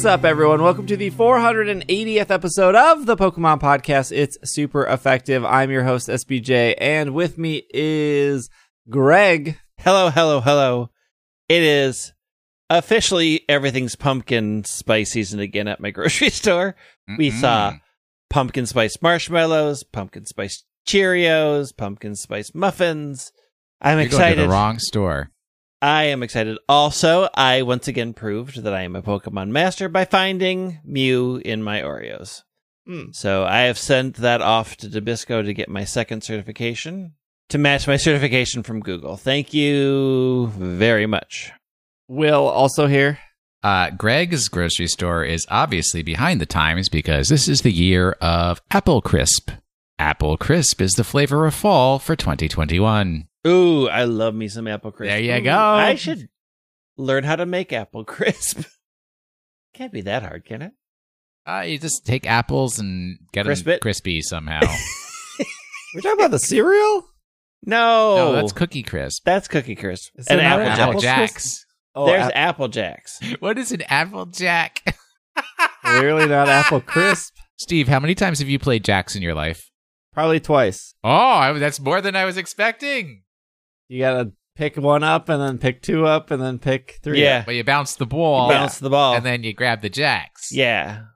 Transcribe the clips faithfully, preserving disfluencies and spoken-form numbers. What's up, everyone? Welcome to the four hundred eightieth episode of the Pokemon Podcast. It's super effective. I'm your host, S B J, and with me is Greg. Hello, hello, hello. It is officially everything's pumpkin spice season again at my grocery store. Mm-mm. We saw pumpkin spice marshmallows, pumpkin spice Cheerios, pumpkin spice muffins. I'm You're excited. Going to the wrong store. I am excited. Also, I once again proved that I am a Pokemon master by finding Mew in my Oreos. Mm. So I have sent that off to Dabisco to get my second certification to match my certification from Google. Thank you very much. Will also here. Uh, Greg's grocery store is obviously behind the times because this is the year of Apple Crisp. Apple Crisp is the flavor of fall for twenty twenty-one. Ooh, I love me some Apple Crisp. There you go. Ooh, I should learn how to make Apple Crisp. Can't be that hard, can it? Uh, you just take apples and get Crisp them it. crispy somehow. We're talking about the cereal? No. No, that's Cookie Crisp. That's Cookie Crisp. Is and Apple, Apple Jacks. Oh, There's App- Apple Jacks. What is an Apple Jack? Clearly not Apple Crisp. Steve, how many times have you played Jacks in your life? Probably twice. Oh, I, that's more than I was expecting. You gotta pick one up, and then pick two up, and then pick three yeah. up. But you bounce the ball. You bounce yeah. the ball. And then you grab the jacks. Yeah.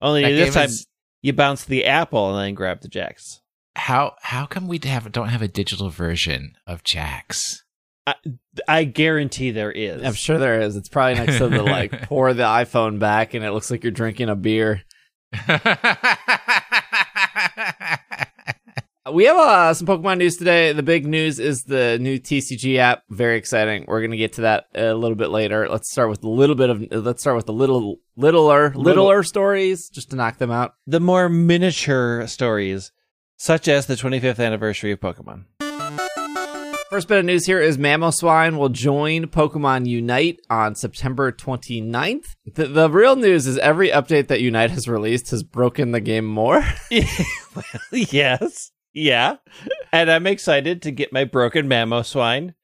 Only that this time, is... you bounce the apple and then grab the jacks. How how come we have, don't have a digital version of jacks? I, I guarantee there is. I'm sure there is. It's probably next to the, like, pour the iPhone back, and it looks like you're drinking a beer. We have uh, some Pokemon news today. The big news is the new T C G app. Very exciting. We're going to get to that a little bit later. Let's start with a little bit of, let's start with the little, littler, littler stories, just to knock them out. The more miniature stories, such as the twenty-fifth anniversary of Pokemon. First bit of news here is Mamoswine will join Pokemon Unite on September twenty-ninth. The, the real news is every update that Unite has released has broken the game more. Well, yes. Yeah, and I'm excited to get my broken Mamoswine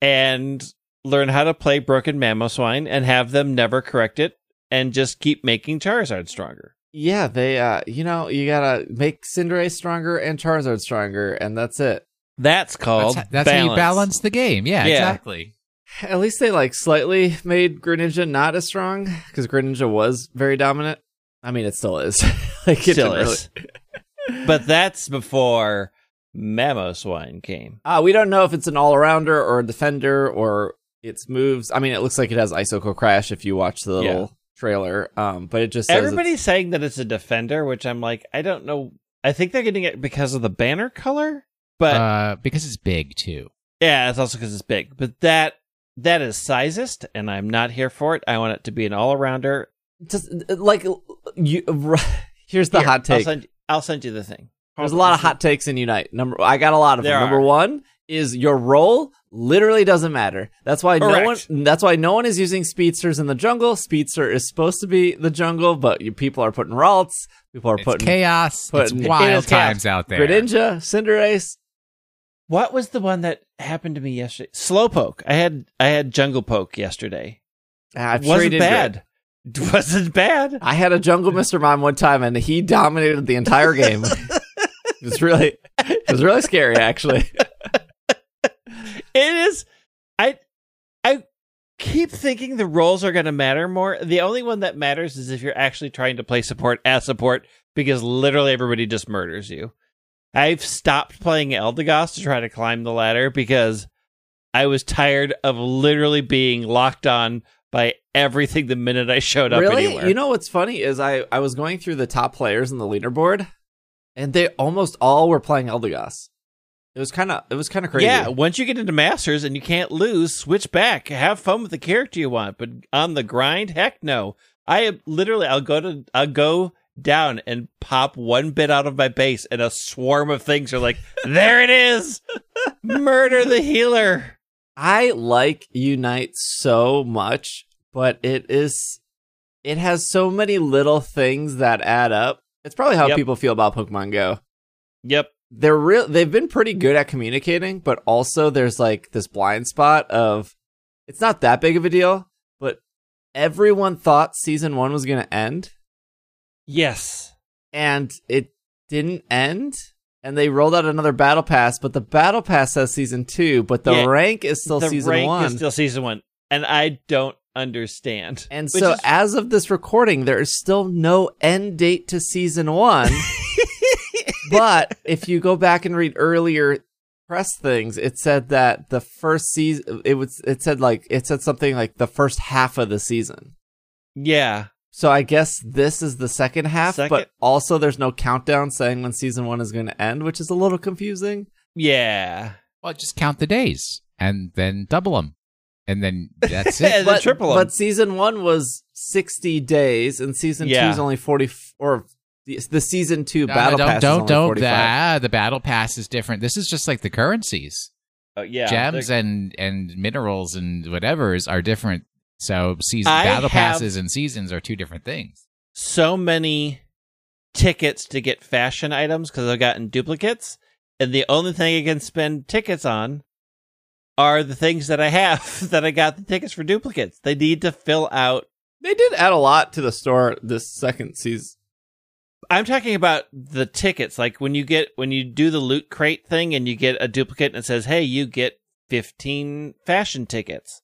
and learn how to play broken Mamoswine and have them never correct it and just keep making Charizard stronger. Yeah, they, uh, you know, you gotta make Cinderace stronger and Charizard stronger, and that's it. That's called That's, that's how you balance the game, yeah, yeah, exactly. At least they, like, slightly made Greninja not as strong, because Greninja was very dominant. I mean, it still is. like, it still is. Really... But that's before Mamoswine came. Uh, we don't know if it's an all-arounder or a defender or its moves. I mean, it looks like it has Isoco Crash if you watch the little yeah. trailer. Um, but it just says everybody's it's... saying that it's a defender, which I'm like, I don't know. I think they're getting it because of the banner color, but uh, because it's big too. Yeah, it's also because it's big. But that that is sizist, and I'm not here for it. I want it to be an all-arounder. Just like you. Here's the here, hot take. I'll send you- I'll send you the thing. There's a lot of hot takes in Unite. Number, I got a lot of there them. Number are. one is your role literally doesn't matter. That's why Correct. no one. That's why no one is using speedsters in the jungle. Speedster is supposed to be the jungle, but you, people are putting Ralts. People are it's putting chaos. Putting, it's wild it's times chaos. out there. Greninja, Cinderace. What was the one that happened to me yesterday? Slowpoke. I had I had Jungle Poke yesterday. Ah, wasn't sure bad. Good. Wasn't bad. I had a jungle Mister Mime one time, and he dominated the entire game. It was really, it was really scary, actually. It is. I, I keep thinking the roles are going to matter more. The only one that matters is if you're actually trying to play support as support, because literally everybody just murders you. I've stopped playing Eldegoss to try to climb the ladder because I was tired of literally being locked on by everything the minute I showed up really? anywhere. You know what's funny is I, I was going through the top players in the leaderboard, and they almost all were playing Eldegoss. It was kind of it was kind of crazy. Yeah, once you get into Masters and you can't lose, switch back. Have fun with the character you want, but on the grind, heck no. I am literally I'll go to I'll go down and pop one bit out of my base, and a swarm of things are like, there it is, murder the healer. I like Unite so much, but it is it has so many little things that add up. It's probably how yep. people feel about Pokemon Go. Yep. They're real they've been pretty good at communicating, but also there's like this blind spot of it's not that big of a deal, but everyone thought season one was going to end. Yes. And it didn't end. And they rolled out another battle pass, but the battle pass says season two, but the yeah, rank is still the season rank one. Is still season one. And I don't understand. And so is... as of this recording, there is still no end date to season one. But if you go back and read earlier press things, it said that the first season, it was, it said like, it said something like the first half of the season. Yeah. So I guess this is the second half, second. But also there's no countdown saying when season one is going to end, which is a little confusing. Yeah. Well, just count the days and then double them. And then that's it. And but, then triple them. But season one was sixty days and season yeah. two is only forty or The, the season two no, battle no, don't, pass don't, is only don't, forty-five. Ah, the battle pass is different. This is just like the currencies. Uh, yeah, gems they're... and and minerals and whatever's are different. So season I battle passes and seasons are two different things. So many tickets to get fashion items because I've gotten duplicates, and the only thing I can spend tickets on are the things that I have that I got the tickets for duplicates. They need to fill out. They did add a lot to the store this second season. I'm talking about the tickets, like when you get when you do the loot crate thing and you get a duplicate and it says, hey, you get fifteen fashion tickets.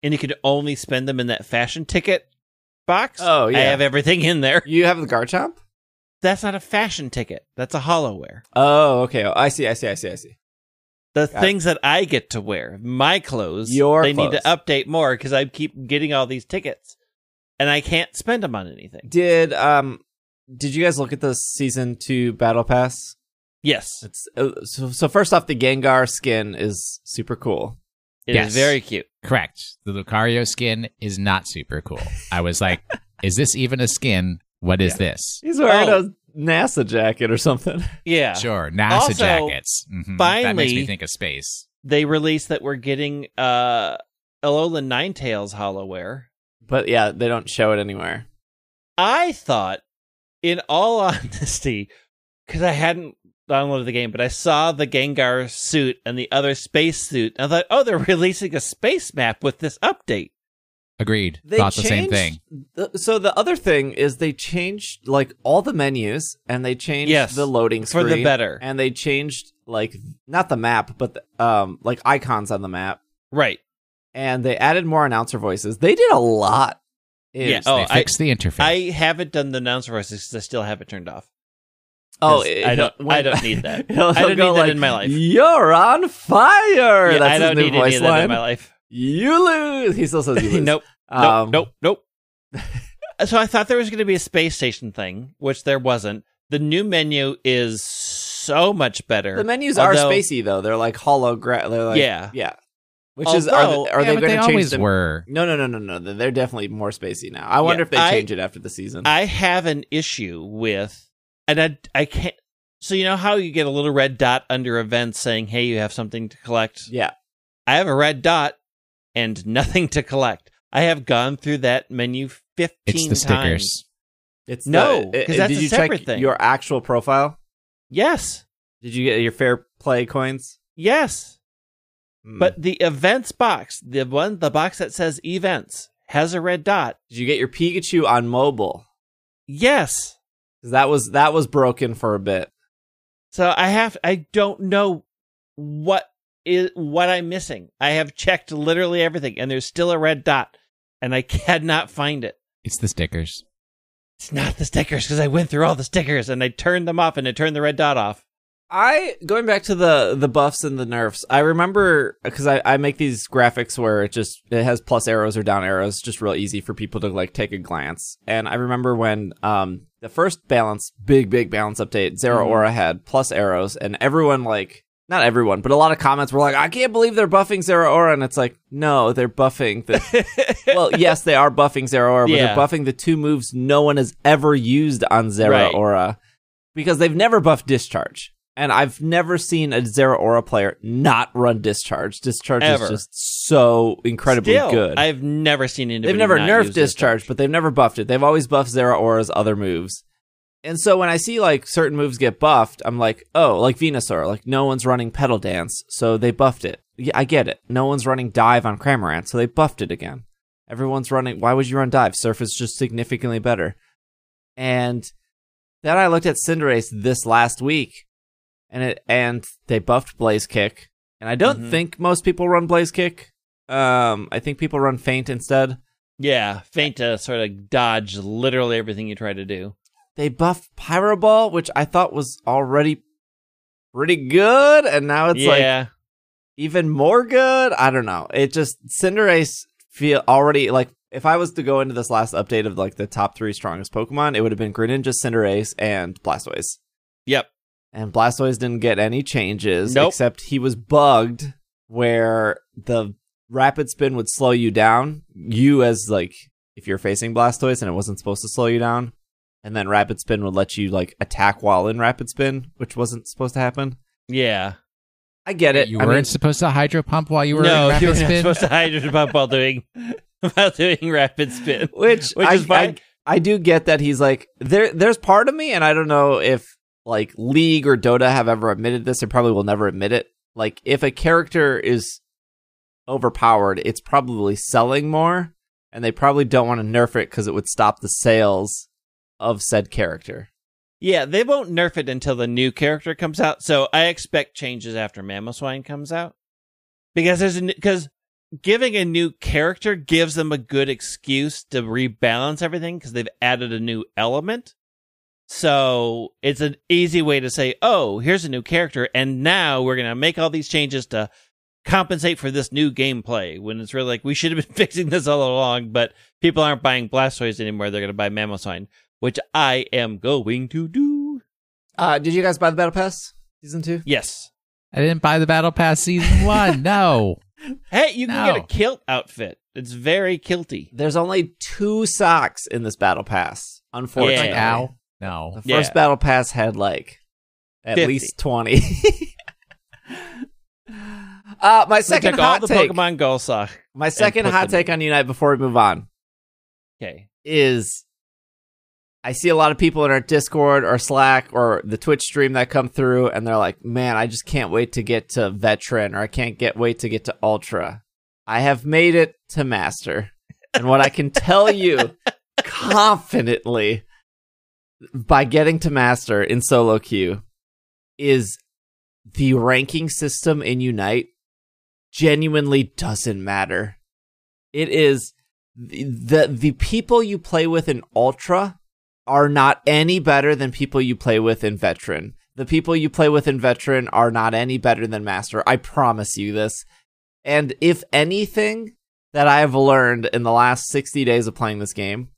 And you can only spend them in that fashion ticket box. Oh, yeah. I have everything in there. You have the Garchomp? That's not a fashion ticket. That's a Hollowware. Oh, okay. Oh, I see, I see, I see, I see. The Got things it. that I get to wear, my clothes, Your they clothes. need to update more because I keep getting all these tickets. And I can't spend them on anything. Did... um. Did you guys look at the season two battle pass? Yes. It's, uh, so, so first off, the Gengar skin is super cool. It yes. is very cute. Correct. The Lucario skin is not super cool. I was like, is this even a skin? What is yeah. this? He's wearing oh. a NASA jacket or something. Yeah. Sure. NASA also, jackets. Mm-hmm. Finally, that makes me think of space. They released that we're getting uh, Alolan Ninetales Hollowware. But yeah, they don't show it anywhere. I thought In all honesty, because I hadn't downloaded the game, but I saw the Gengar suit and the other space suit. And I thought, oh, they're releasing a space map with this update. Agreed. They thought changed, the same thing. Th- so the other thing is they changed like all the menus and they changed yes, the loading screen. For the better. And they changed like, not the map, but the, um, like icons on the map. Right. And they added more announcer voices. They did a lot. Is. Yeah, oh, they fixed I, the interface. I haven't done the announcer voices because I still have it turned off. Oh, it, I don't. When, I don't need that. He'll, he'll I don't need like, that in my life. You're on fire. Yeah, That's I don't his new need voice any of that in my life. You lose. He still says you lose. nope, um, nope. Nope. Nope. So I thought there was going to be a space station thing, which there wasn't. The new menu is so much better. The menus although, are spacey though. They're like hologram. They're like yeah, yeah. Which Although, is, are they, are yeah, they going to change them? Were. No, no, no, no, no. They're definitely more spacey now. I wonder yeah, if they change I, it after the season. I have an issue with, and I, I can't, so you know how you get a little red dot under events saying, hey, you have something to collect? Yeah. I have a red dot and nothing to collect. I have gone through that menu fifteen times. It's the stickers. It's no, because that's did a you separate check thing. Your actual profile? Yes. Did you get your fair play coins? Yes. But the events box, the one, the box that says events, has a red dot. Did you get your Pikachu on mobile? Yes, that was that was broken for a bit. So I have, I don't know what is what I'm missing. I have checked literally everything, and there's still a red dot, and I cannot find it. It's the stickers. It's not the stickers because I went through all the stickers and I turned them off and I turned the red dot off. I, going back to the, the buffs and the nerfs, I remember, because I, I make these graphics where it just, it has plus arrows or down arrows, just real easy for people to, like, take a glance. And I remember when um the first balance, big, big balance update, Zeraora mm. had plus arrows, and everyone, like, not everyone, but a lot of comments were like, I can't believe they're buffing Zeraora, and it's like, no, they're buffing the, well, yes, they are buffing Zeraora, but yeah. they're buffing the two moves no one has ever used on Zeraora, right. because they've never buffed Discharge. And I've never seen a Zeraora player not run Discharge. Discharge Ever. is just so incredibly Still, good. I've never seen anybody They've never nerfed Discharge, Discharge, but they've never buffed it. They've always buffed Zeraora's other moves. And so when I see like certain moves get buffed, I'm like, oh, like Venusaur. Like no one's running Petal Dance, so they buffed it. Yeah, I get it. No one's running Dive on Cramorant, so they buffed it again. Everyone's running. Why would you run dive? Surf is just significantly better. And then I looked at Cinderace this last week, and it and they buffed Blaze Kick. And I don't mm-hmm. think most people run Blaze Kick. Um, I think people run Feint instead. Yeah, Feint to sort of dodge literally everything you try to do. They buffed Pyro Ball, which I thought was already pretty good, and now it's yeah. like even more good. I don't know. It just Cinderace feel already like if I was to go into this last update of like the top three strongest Pokemon, it would have been Greninja, Cinderace, and Blastoise. Yep. And Blastoise didn't get any changes, nope. except he was bugged where the rapid spin would slow you down. You as like if you're facing Blastoise and it wasn't supposed to slow you down. And then rapid spin would let you like attack while in rapid spin, which wasn't supposed to happen. Yeah. I get it. You I weren't mean, supposed to hydro pump while you were no, in rapid you were spin? No, you were supposed to hydro pump while doing while doing rapid spin. Which, which I, is fine. I, I do get that he's like, there. there's part of me, and I don't know if like League or Dota have ever admitted this. They probably will never admit it. Like if a character is overpowered, it's probably selling more, and they probably don't want to nerf it because it would stop the sales of said character. Yeah, they won't nerf it until the new character comes out. So I expect changes after Mamoswine comes out. Because there's because giving a new character gives them a good excuse to rebalance everything because they've added a new element. So it's an easy way to say, oh, here's a new character, and now we're going to make all these changes to compensate for this new gameplay, when it's really like, we should have been fixing this all along, but people aren't buying Blastoise anymore. They're going to buy Mamoswine, which I am going to do. Uh, did you guys buy the Battle Pass Season two? Yes. I didn't buy the Battle Pass Season one. No. Hey, you no. can get a kilt outfit. It's very kilty. There's only two socks in this Battle Pass, unfortunately. Yeah. Ow. No. The first yeah. Battle Pass had, like, at fifty. Least twenty. uh, my second took hot all take. The Pokemon Go sock. My second hot take on Unite before we move on. Okay. Is... I see a lot of people in our Discord or Slack or the Twitch stream that come through, and they're like, man, I just can't wait to get to Veteran, or I can't get wait to get to Ultra. I have made it to Master. And what I can tell you confidently by getting to Master in solo queue is the ranking system in Unite genuinely doesn't matter. It is the the, the people you play with in Ultra are not any better than people you play with in Veteran. The people you play with in Veteran are not any better than Master. I promise you this. And if anything that I have learned in the last sixty days of playing this game,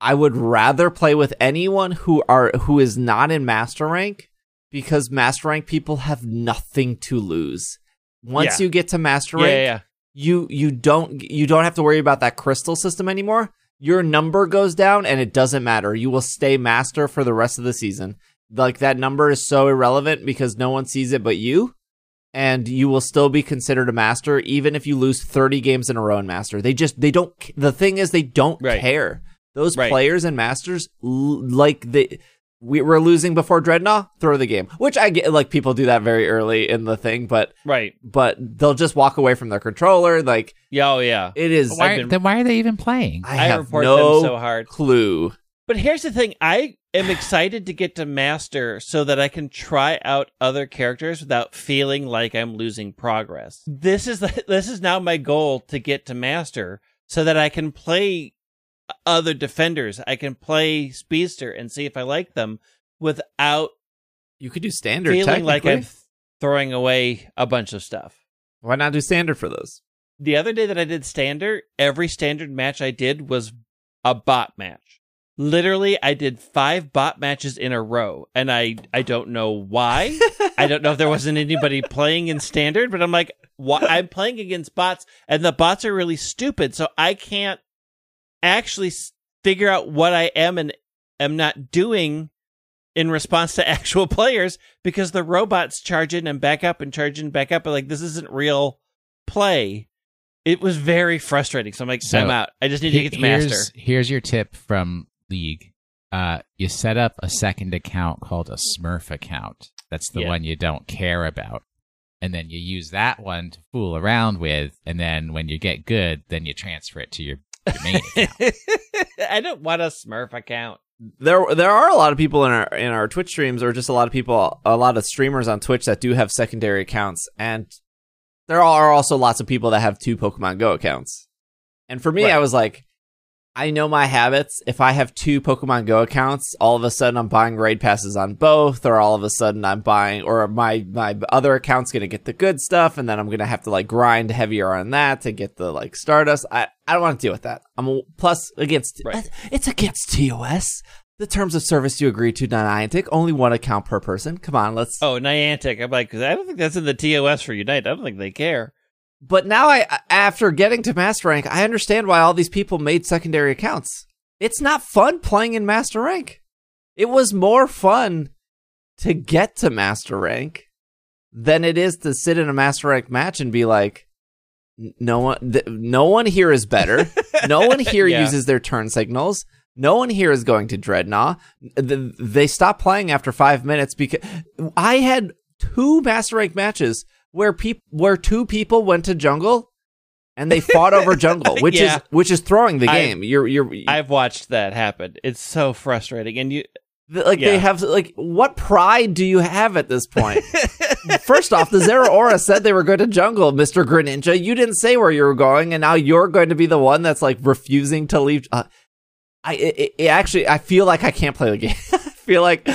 I would rather play with anyone who are who is not in Master rank, because Master rank people have nothing to lose. Once yeah. you get to Master yeah, rank, yeah, yeah. you you don't you don't have to worry about that crystal system anymore. Your number goes down, and it doesn't matter. You will stay Master for the rest of the season. Like, that number is so irrelevant because no one sees it but you, and you will still be considered a Master even if you lose thirty games in a row in Master. They just, they don't, the thing is, they don't right. care. Those right. players and Masters, like, they, we were losing before Dreadnought, throw the game. Which I get, like, people do that very early in the thing, but right. but they'll just walk away from their controller. Like, yeah, oh, yeah. It is. Why, been, then why are they even playing? I, I have report no them so hard. clue. But here's the thing. I am excited to get to Master so that I can try out other characters without feeling like I'm losing progress. This is the, this is now my goal, to get to Master so that I can play other defenders. I can play Speedster and see if I like them without you could do standard feeling like I'm throwing away a bunch of stuff. Why not do standard for those? The other day that I did standard, every standard match I did was a bot match. Literally, I did five bot matches in a row, and I, I don't know why. I don't know if there wasn't anybody playing in standard, but I'm like, why? I'm playing against bots, and the bots are really stupid, so I can't actually figure out what I am and am not doing in response to actual players, because the robots charge in and back up and charge in and back up. I'm like, this isn't real play. It was very frustrating. So I'm like, so I'm out. I just need he- to get to here's, Master. Here's your tip from League. Uh, you set up a second account called a Smurf account. That's the yeah. one you don't care about. and then you use that one to fool around with, and then when you get good, then you transfer it to your, your main account. I don't want a Smurf account. There, there are a lot of people in our in our Twitch streams, or just a lot of people, a lot of streamers on Twitch that do have secondary accounts, and there are also lots of people that have two Pokemon Go accounts. And for me, right. I was like, I know my habits. If I have two Pokemon Go accounts, all of a sudden I'm buying raid passes on both, or all of a sudden I'm buying, or my, my other account's going to get the good stuff, and then I'm going to have to like grind heavier on that to get the like Stardust. I, I don't want to deal with that. I'm a, plus against, right. It's against T O S. The terms of service you agreed to, Niantic, only one account per person. Come on, let's. Oh, Niantic. I'm like, I don't think that's in the T O S for Unite. I don't think they care. But now, I after getting to Master Rank, I understand why all these people made secondary accounts. It's not fun playing in Master Rank. It was more fun to get to Master Rank than it is to sit in a Master Rank match and be like, no one, th- no one here is better. No one here yeah. uses their turn signals. No one here is going to Dreadnought. They stopped playing after five minutes because I had two Master Rank matches where people where two people went to jungle and they fought over jungle, which yeah. is which is throwing the game. I've, you're you're I've watched that happen. It's so frustrating. And you like yeah. they have like what pride do you have at this point? First off, the Zeraora said they were going to jungle, Mister Greninja. You didn't say where you were going, and now you're going to be the one that's like refusing to leave. Uh, I it, it actually I feel like I can't play the game. I feel like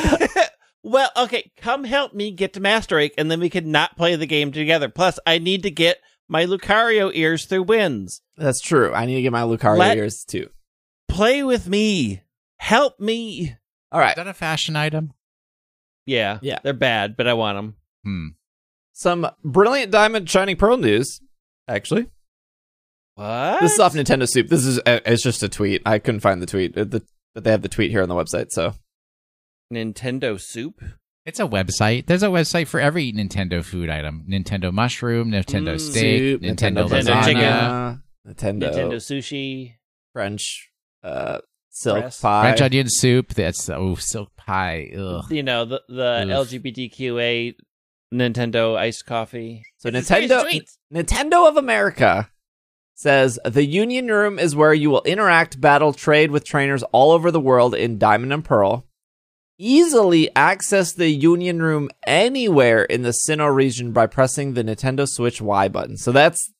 well, okay, come help me get to Master Rank, and then we could not play the game together. Plus, I need to get my Lucario ears through wins. That's true. I need to get my Lucario Let ears, too. Play with me. Help me. All right. Is that a fashion item? Yeah. Yeah. They're bad, but I want them. Hmm. Some brilliant diamond shiny pearl news, actually. What? This is off Nintendo Soup. This is it's just a tweet. I couldn't find the tweet, but they have the tweet here on the website, so... Nintendo Soup? It's a website. There's a website for every Nintendo food item. Nintendo Mushroom, Nintendo mm, Steak, soup, Nintendo, Nintendo Lasagna, chicken, Nintendo, Nintendo Sushi, French uh, Silk Press. Pie. French Onion Soup. That's, oh, Silk Pie. Ugh. You know, the, the L G B T Q A Nintendo Iced Coffee. So it's Nintendo, N- Nintendo of America says, the Union Room is where you will interact, battle, trade with trainers all over the world in Diamond and Pearl. Easily access the Union Room anywhere in the Sinnoh region by pressing the Nintendo Switch Y button. So that's...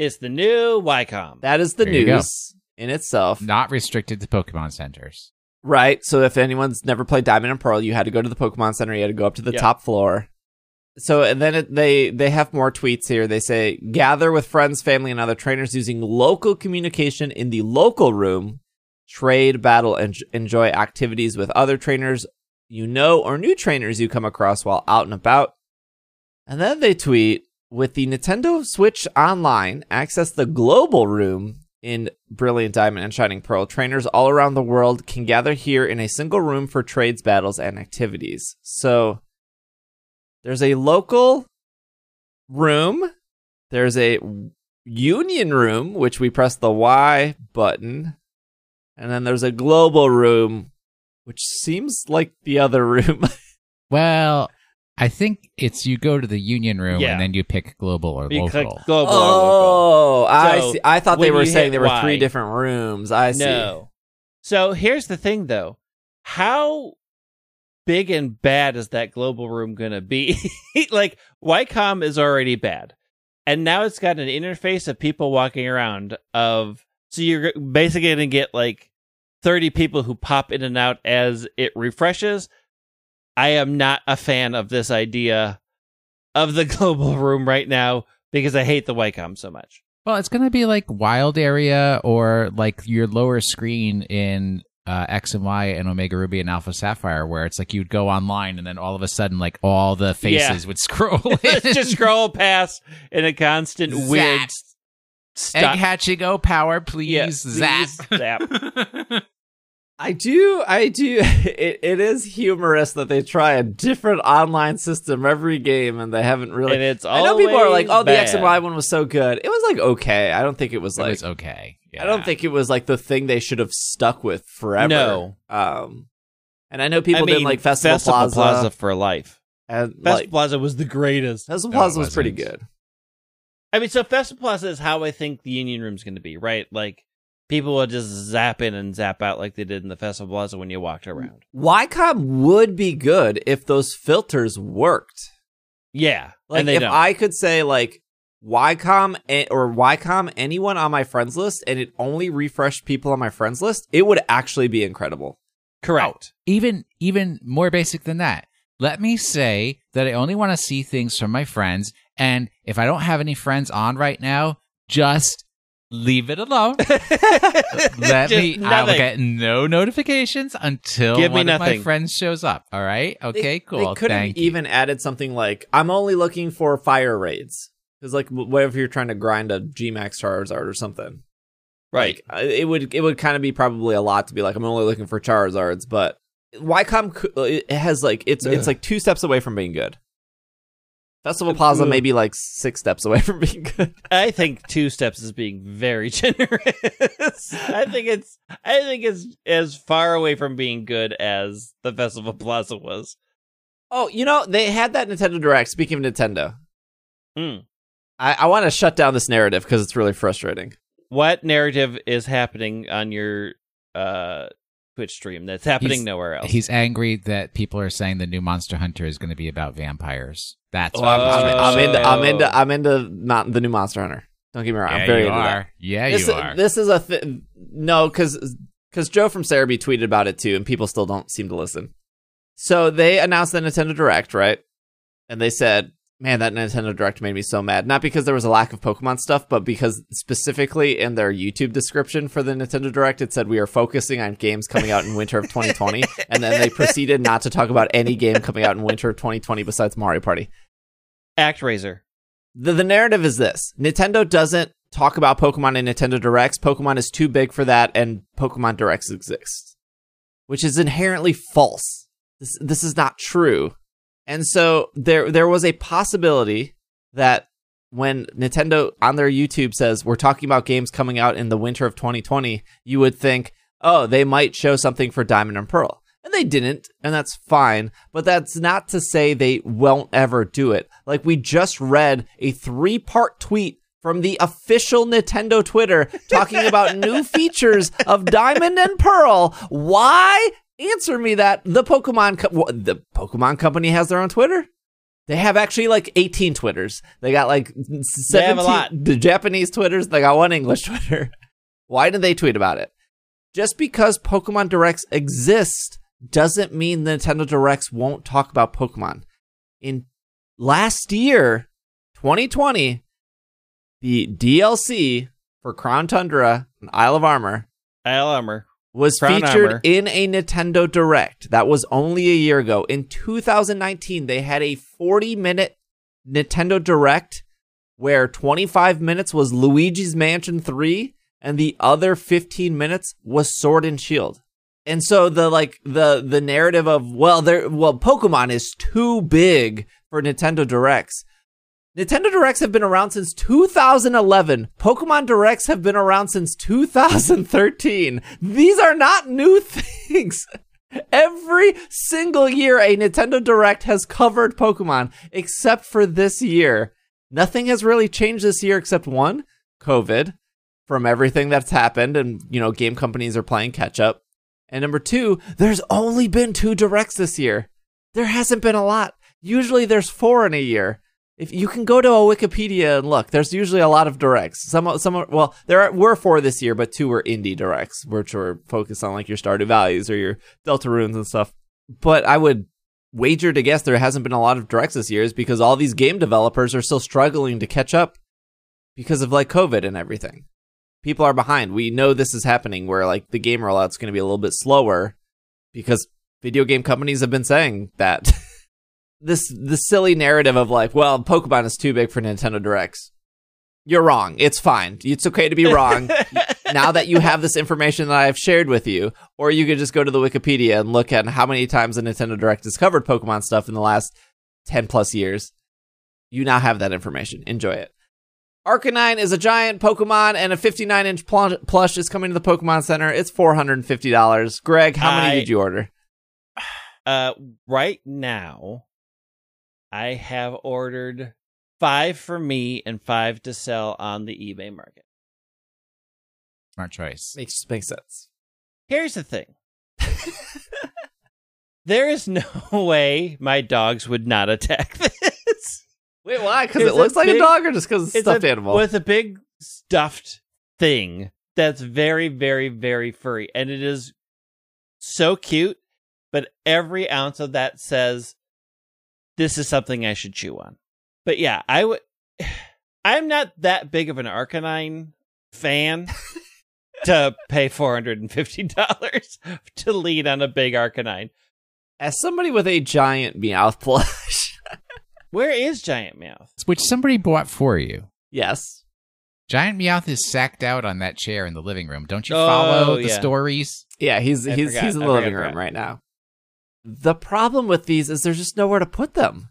It's the new Ycom. That is the there news in itself. Not restricted to Pokemon Centers. Right. So if anyone's never played Diamond and Pearl, you had to go to the Pokemon Center. You had to go up to the yep. top floor. So and then it, they, they have more tweets here. They say, gather with friends, family, and other trainers using local communication in the local room. Trade, battle, and enjoy activities with other trainers you know or new trainers you come across while out and about. And then they tweet, with the Nintendo Switch Online, access the global room in Brilliant Diamond and Shining Pearl. Trainers all around the world can gather here in a single room for trades, battles, and activities. So there's a local room. There's a union room, which we press the Y button. And then there's a global room, which seems like the other room. Well, I think it's you go to the union room yeah. and then you pick global or you local. Global oh, or local. I so see. I thought they were saying there were y. three different rooms. I see. No. So here's the thing, though. How big and bad is that global room going to be? Like, Ycom is already bad. And now it's got an interface of people walking around of... So you're basically going to get like thirty people who pop in and out as it refreshes. I am not a fan of this idea of the global room right now because I hate the Ycom so much. Well, it's going to be like wild area or like your lower screen in uh, X and Y and Omega Ruby and Alpha Sapphire, where it's like you'd go online and then all of a sudden like all the faces yeah. would scroll in. Just scroll past in a constant Zat. weird... Stop. Egg Hatchigo power, please. Yeah, zap. Please, zap. I do, I do. It, it is humorous that they try a different online system every game and they haven't really. And it's I know people are like, oh, bad. The X and Y one was so good. It was like, okay. I don't think it was like. It was okay. Yeah. I don't think it was like the thing they should have stuck with forever. No. Um, and I know people I mean, didn't like Festival, Festival Plaza. Festival Plaza for life. And Festival like, Plaza was the greatest. Festival no, Plaza was pretty good. I mean, so Festival Plaza is how I think the Union Room's going to be, right? Like, people will just zap in and zap out like they did in the Festival Plaza when you walked around. Ycom would be good if those filters worked. Yeah. Like, and they if don't. I could say, like, Ycom or Ycom anyone on my friends list, and it only refreshed people on my friends list, it would actually be incredible. Correct. Even even more basic than that. Let me say that I only want to see things from my friends, and if I don't have any friends on right now, just leave it alone. Let me. Nothing. I'll get no notifications until Give one of my friends shows up. All right. Okay. They, cool. They could have even added something like, "I'm only looking for fire raids." Because like, whatever you're trying to grind a G max Charizard or something, right? Like, it would it would kind of be probably a lot to be like, "I'm only looking for Charizards," but Ycom it has like it's Ugh. it's like two steps away from being good. Festival Plaza may be like six steps away from being good. I think two steps is being very generous. I think it's I think it's as far away from being good as the Festival Plaza was. Oh, you know, they had that Nintendo Direct. Speaking of Nintendo, mm. I, I want to shut down this narrative because it's really frustrating. What narrative is happening on your uh, Twitch stream that's happening he's, nowhere else? He's angry that people are saying the new Monster Hunter is going to be about vampires. That's oh, I'm, I'm, I'm into I'm into I'm into not the new Monster Hunter. Don't get me wrong. Yeah, I'm very you into are. That. Yeah, this, you are. This is a thi- no, because because Joe from Cerebi tweeted about it too, and people still don't seem to listen. So they announced the Nintendo Direct, right? And they said, "Man, that Nintendo Direct made me so mad." Not because there was a lack of Pokemon stuff, but because specifically in their YouTube description for the Nintendo Direct, it said we are focusing on games coming out in winter of twenty twenty, and then they proceeded not to talk about any game coming out in winter of twenty twenty besides Mario Party. ActRaiser. The, the narrative is this. Nintendo doesn't talk about Pokemon in Nintendo Directs. Pokemon is too big for that, and Pokemon Directs exist, which is inherently false. This, this is not true. And so there there was a possibility that when Nintendo on their YouTube says, we're talking about games coming out in the winter of twenty twenty, you would think, oh, they might show something for Diamond and Pearl. And they didn't, and that's fine, but that's not to say they won't ever do it. Like, we just read a three-part tweet from the official Nintendo Twitter talking about new features of Diamond and Pearl. Why? Answer me that. The Pokemon co- the Pokemon Company has their own Twitter? They have actually, like, eighteen Twitters. They got, like, seventeen the Japanese Twitters. They got one English Twitter. Why did they tweet about it? Just because Pokemon Directs exist doesn't mean Nintendo Directs won't talk about Pokemon. In last year, twenty twenty, the D L C for Crown Tundra and Isle of Armor Isle of Armor was Crown featured Armor. in a Nintendo Direct. That was only a year ago. In two thousand nineteen, they had a forty-minute Nintendo Direct where twenty-five minutes was Luigi's Mansion three and the other fifteen minutes was Sword and Shield. And so the like the the narrative of well there well Pokemon is too big for Nintendo Directs. Nintendo Directs have been around since two thousand eleven. Pokemon Directs have been around since two thousand thirteen. These are not new things. Every single year a Nintendo Direct has covered Pokemon except for this year. Nothing has really changed this year except one, COVID, from everything that's happened and you know game companies are playing catch up. And number two, there's only been two directs this year. There hasn't been a lot. Usually there's four in a year. If you can go to a Wikipedia and look, there's usually a lot of directs. Some, some, are, well, there are, were four this year, but two were indie directs, which were focused on like your Stardew Valleys or your Deltarunes and stuff. But I would wager to guess there hasn't been a lot of directs this year is because all these game developers are still struggling to catch up because of like COVID and everything. People are behind. We know this is happening where like the game rollout's going to be a little bit slower because video game companies have been saying that. This the silly narrative of like, well, Pokemon is too big for Nintendo Directs. You're wrong. It's fine. It's okay to be wrong. Now that you have this information that I've shared with you, or you could just go to the Wikipedia and look at how many times the Nintendo Direct has covered Pokemon stuff in the last ten plus years. You now have that information. Enjoy it. Arcanine is a giant Pokemon, and a fifty-nine inch pl- plush is coming to the Pokemon Center. It's four hundred fifty dollars. Greg, how many I, did you order? Uh, right now, I have ordered five for me and five to sell on the eBay market. Smart choice. Makes, makes sense. Here's the thing. There is no way my dogs would not attack this. Wait, why? Because it looks like big, a dog, or just because it's a stuffed a, animal? With a big stuffed thing that's very, very, very furry. And it is so cute, but every ounce of that says, this is something I should chew on. But yeah, I would. I'm not that big of an Arcanine fan to pay four hundred fifty dollars to lead on a big Arcanine. As somebody with a giant Meowth plush. Where is giant Meowth? Which somebody bought for you. Yes. Giant Meowth is sacked out on that chair in the living room. Don't you oh, follow the yeah. stories? Yeah, he's I he's forgot. he's in the I living forgot. room right now. The problem with these is there's just nowhere to put them.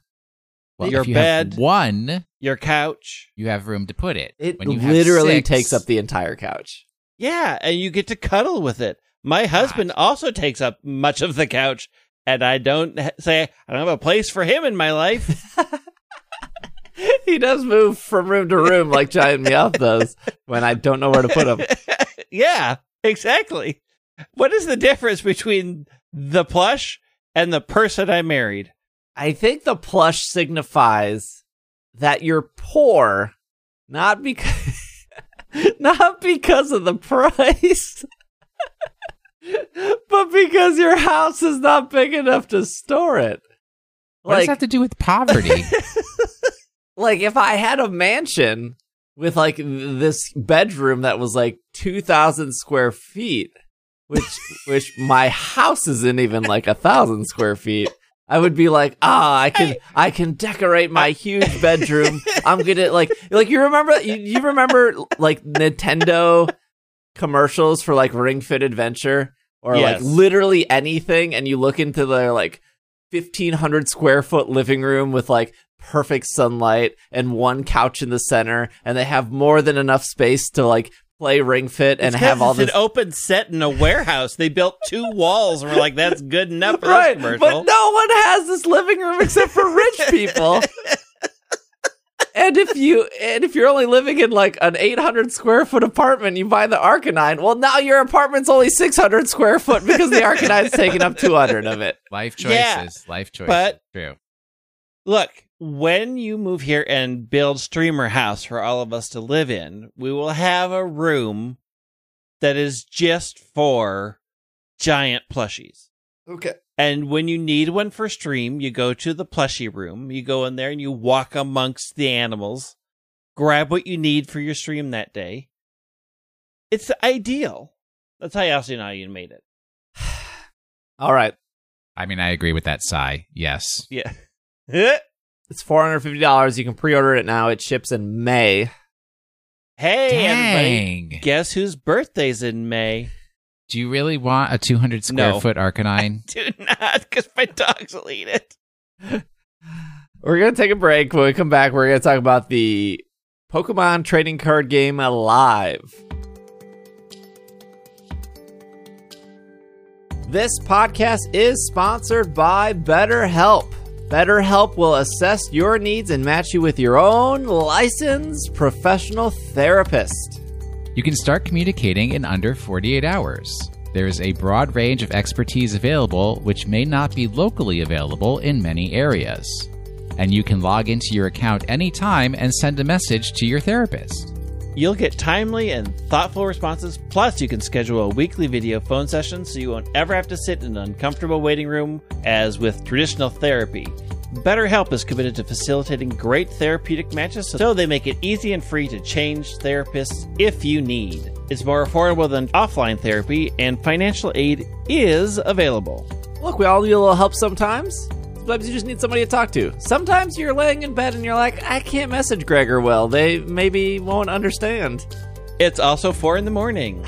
Well, your if you bed, have one, your couch, you have room to put it. It when you literally six, takes up the entire couch. Yeah, and you get to cuddle with it. My husband God. also takes up much of the couch. And I don't say I don't have a place for him in my life. He does move from room to room like Giant Meowth does when I don't know where to put him. Yeah, exactly. What is the difference between the plush and the person I married? I think the plush signifies that you're poor, not because not because of the price. But because your house is not big enough to store it. What like, does that have to do with poverty? Like, if I had a mansion with, like, this bedroom that was, like, two thousand square feet, which which my house isn't even, like, one thousand square feet, I would be like, ah, oh, I can I, I can decorate my huge bedroom. I'm going to, like, like you remember, you, you remember, like, Nintendo commercials for like Ring Fit Adventure or yes. like literally anything, and you look into their like fifteen hundred square foot living room with like perfect sunlight and one couch in the center, and they have more than enough space to like play Ring Fit and have all this an open set in a warehouse. They built two walls and we're like, that's good enough for right. this commercial. But no one has this living room except for rich people. And if you and if you're only living in like an eight hundred square foot apartment, you buy the Arcanine. Well, now your apartment's only six hundred square foot because the Arcanine's taking up two hundred of it. Life choices, yeah, life choices. But true. Look, when you move here and build streamer house for all of us to live in, we will have a room that is just for giant plushies. Okay. And when you need one for stream, you go to the plushie room. You go in there and you walk amongst the animals. Grab what you need for your stream that day. It's ideal. That's how Yasu and I made it. All right. I mean, I agree with that sigh. Yes. Yeah. It's four hundred fifty dollars. You can pre-order it now. It ships in May. Hey, Dang. everybody. Guess whose birthday's in May? Do you really want a two hundred square no, foot Arcanine? I do not, because my dogs will eat it. We're going to take a break. When we come back, we're going to talk about the Pokemon Trading Card Game Live. This podcast is sponsored by BetterHelp. BetterHelp will assess your needs and match you with your own licensed professional therapist. You can start communicating in under forty-eight hours. There is a broad range of expertise available, which may not be locally available in many areas. And you can log into your account anytime and send a message to your therapist. You'll get timely and thoughtful responses, plus you can schedule a weekly video phone session so you won't ever have to sit in an uncomfortable waiting room as with traditional therapy. BetterHelp is committed to facilitating great therapeutic matches, so they make it easy and free to change therapists if you need. It's more affordable than offline therapy, and financial aid is available. Look, we all need a little help sometimes. Sometimes you just need somebody to talk to. Sometimes you're laying in bed and you're like, I can't message Greg or Will. They maybe won't understand. It's also four in the morning.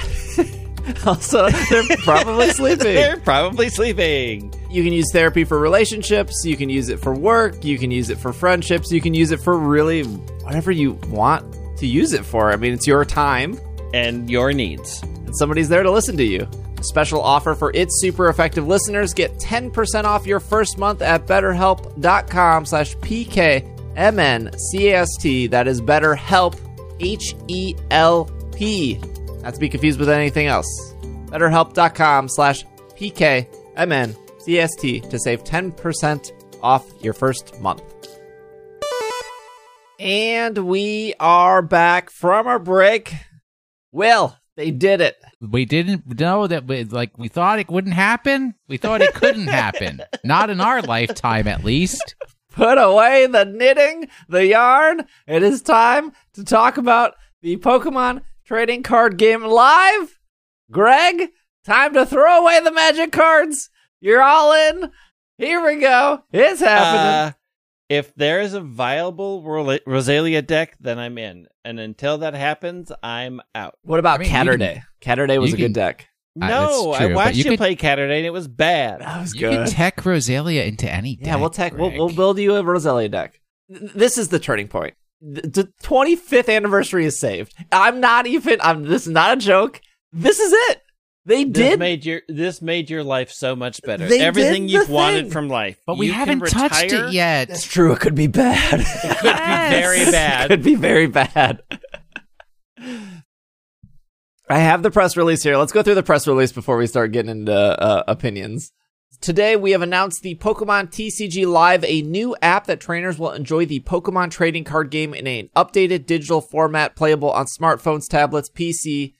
Also, they're probably sleeping. They're probably sleeping. You can use therapy for relationships. You can use it for work. You can use it for friendships. You can use it for really whatever you want to use it for. I mean, it's your time. And your needs. And somebody's there to listen to you. Special offer for its super effective listeners. Get ten percent off your first month at betterhelp dot com slash P K M N C A S T. That is BetterHelp, H E L P. Not to be confused with anything else. betterhelp dot com slash P K M N C A S T to save ten percent off your first month. And we are back from our break. Will, they did it. We didn't know that, we, like, we thought it wouldn't happen. We thought it couldn't happen. Not in our lifetime, at least. Put away the knitting, the yarn. It is time to talk about the Pokemon Trading Card Game Live. Greg, time to throw away the magic cards. You're all in. Here we go. It's happening. Uh... If there is a viable Ros- Rosalia deck, then I'm in. And until that happens, I'm out. What about I mean, Catterday? Can, Catterday was a can, good deck. Uh, no, true, I watched you, you could, play Catterday, and it was bad. That was good. You can tech Rosalia into any deck. Yeah, we'll tech. We'll, we'll build you a Rosalia deck. This is the turning point. The twenty-fifth anniversary is saved. I'm not even. I'm. This is not a joke. This is it. They did. This made your this made your life so much better. They Everything you've thing. wanted from life, but we you haven't retire. touched it yet. That's true. It could be bad. It could yes. be very bad. It could be very bad. I have the press release here. Let's go through the press release before we start getting into uh, opinions. Today, we have announced the Pokemon T C G Live, a new app that trainers will enjoy the Pokemon trading card game in an updated digital format, playable on smartphones, tablets, P C.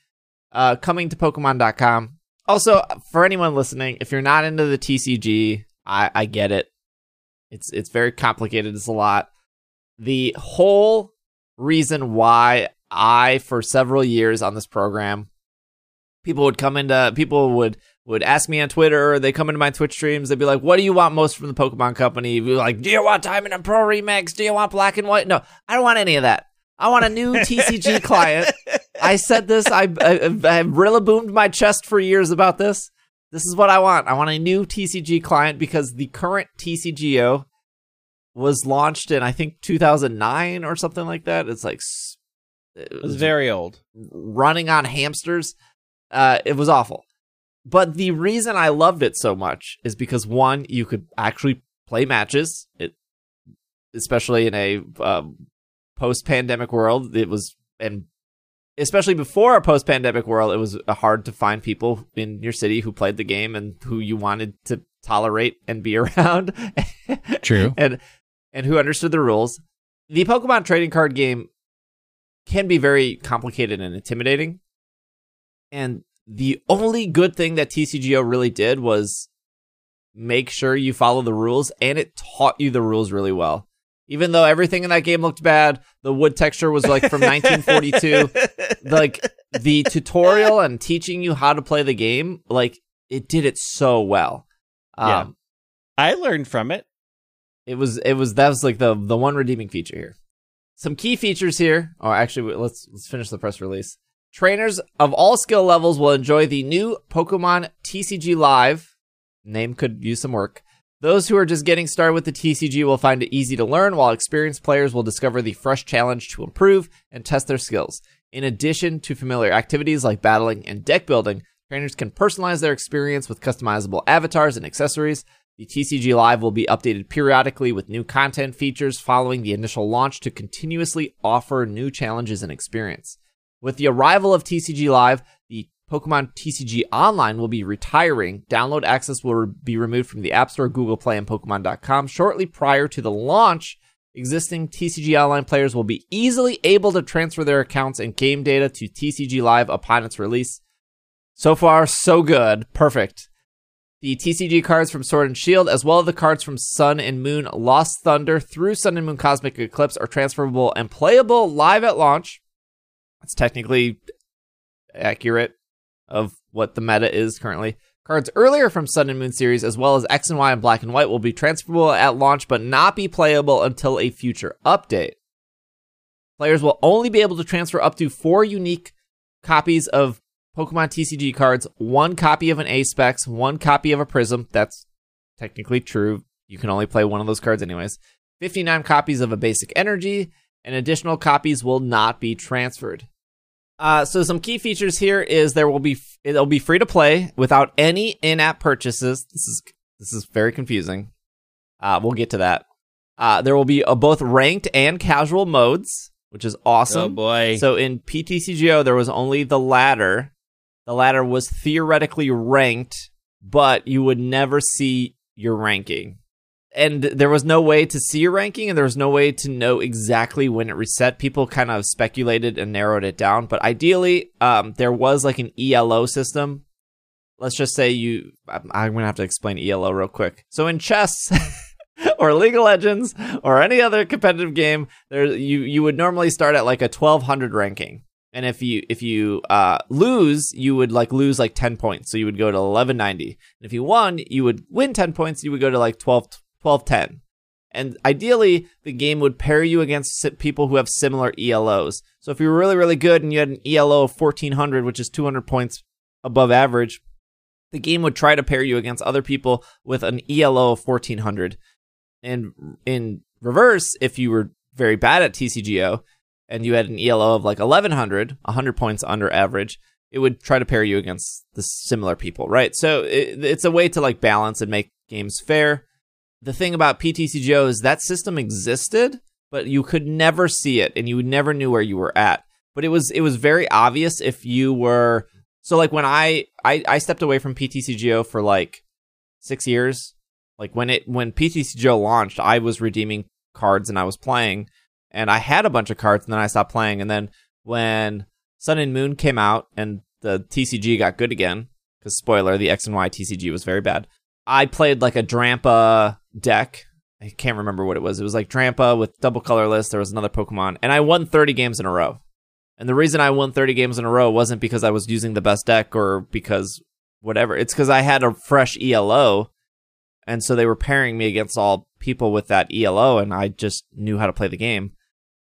Uh, coming to Pokemon dot com. Also, for anyone listening, if you're not into the T C G, I, I get it. It's it's very complicated. It's a lot. The whole reason why I, for several years on this program, people would come into people would would ask me on Twitter. They come into my Twitch streams. They'd be like, "What do you want most from the Pokemon Company?" Be like, "Do you want Diamond and Pearl Remix? Do you want Black and White?" No, I don't want any of that. I want a new T C G client. I said this. I, I, I really boomed my chest for years about this. This is what I want. I want a new T C G client because the current T C G O was launched in, I think, two thousand nine or something like that. It's like... It was, it was very old. Running on hamsters. Uh, it was awful. But the reason I loved it so much is because, one, you could actually play matches, it, especially in a... Um, post-pandemic world, it was, and especially before a post-pandemic world, it was hard to find people in your city who played the game and who you wanted to tolerate and be around. True. and and who understood the rules. The Pokemon trading card game can be very complicated and intimidating. And the only good thing that T C G O really did was make sure you follow the rules, and it taught you the rules really well. Even though everything in that game looked bad, the wood texture was like from nineteen forty-two. Like the tutorial and teaching you how to play the game, like it did it so well. Um, yeah. I learned from it. It was it was that was like the the one redeeming feature here. Some key features here. Oh, actually, let's let's finish the press release. Trainers of all skill levels will enjoy the new Pokemon T C G Live. Name could use some work. Those who are just getting started with the T C G will find it easy to learn, while experienced players will discover the fresh challenge to improve and test their skills. In addition to familiar activities like battling and deck building, trainers can personalize their experience with customizable avatars and accessories. The T C G Live will be updated periodically with new content features following the initial launch to continuously offer new challenges and experience. With the arrival of T C G Live, the Pokemon T C G Online will be retiring. Download access will re- be removed from the App Store, Google Play, and Pokemon dot com. Shortly prior to the launch, existing T C G Online players will be easily able to transfer their accounts and game data to T C G Live upon its release. So far, so good. Perfect. The T C G cards from Sword and Shield, as well as the cards from Sun and Moon, Lost Thunder, through Sun and Moon Cosmic Eclipse, are transferable and playable live at launch. That's technically accurate of what the meta is currently. Cards earlier from Sun and Moon series, as well as X and Y and Black and White, will be transferable at launch but not be playable until a future update. Players will only be able to transfer up to four unique copies of Pokemon T C G cards, one copy of an A-Specs, one copy of a Prism. That's technically true. You can only play one of those cards anyways. fifty-nine copies of a Basic Energy, and additional copies will not be transferred. Uh, so some key features here is there will be it'll be free to play without any in-app purchases. This is this is very confusing. Uh, we'll get to that. Uh, there will be a, both ranked and casual modes, which is awesome. Oh boy! So in P T C G O, there was only the latter. The latter was theoretically ranked, but you would never see your ranking. And there was no way to see your ranking, and there was no way to know exactly when it reset. People kind of speculated and narrowed it down. But ideally, um, there was like an E L O system. Let's just say you... I'm, I'm going to have to explain E L O real quick. So in chess, or League of Legends, or any other competitive game, there you, you would normally start at like a twelve hundred ranking. And if you if you uh, lose, you would like lose like ten points. So you would go to eleven ninety. And if you won, you would win ten points. You would go to like twelve ten. And ideally, the game would pair you against people who have similar E L Os. So if you were really, really good and you had an E L O of fourteen hundred, which is two hundred points above average, the game would try to pair you against other people with an E L O of fourteen hundred. And in reverse, if you were very bad at T C G O and you had an E L O of like eleven hundred, one hundred points under average, it would try to pair you against the similar people, right? So it, it's a way to like balance and make games fair. The thing about P T C G O is that system existed, but you could never see it, and you never knew where you were at. But it was it was very obvious if you were... So, like, when I, I, I stepped away from P T C G O for, like, six years. Like, when it when P T C G O launched, I was redeeming cards, and I was playing. And I had a bunch of cards, and then I stopped playing. And then when Sun and Moon came out, and the T C G got good again, because, spoiler, the X and Y T C G was very bad, I played, like, a Drampa... deck. I can't remember what it was. It was like Drampa with double colorless. There was another Pokemon. And I won thirty games in a row. And the reason I won thirty games in a row wasn't because I was using the best deck or because whatever. It's because I had a fresh E L O. And so they were pairing me against all people with that E L O. And I just knew how to play the game.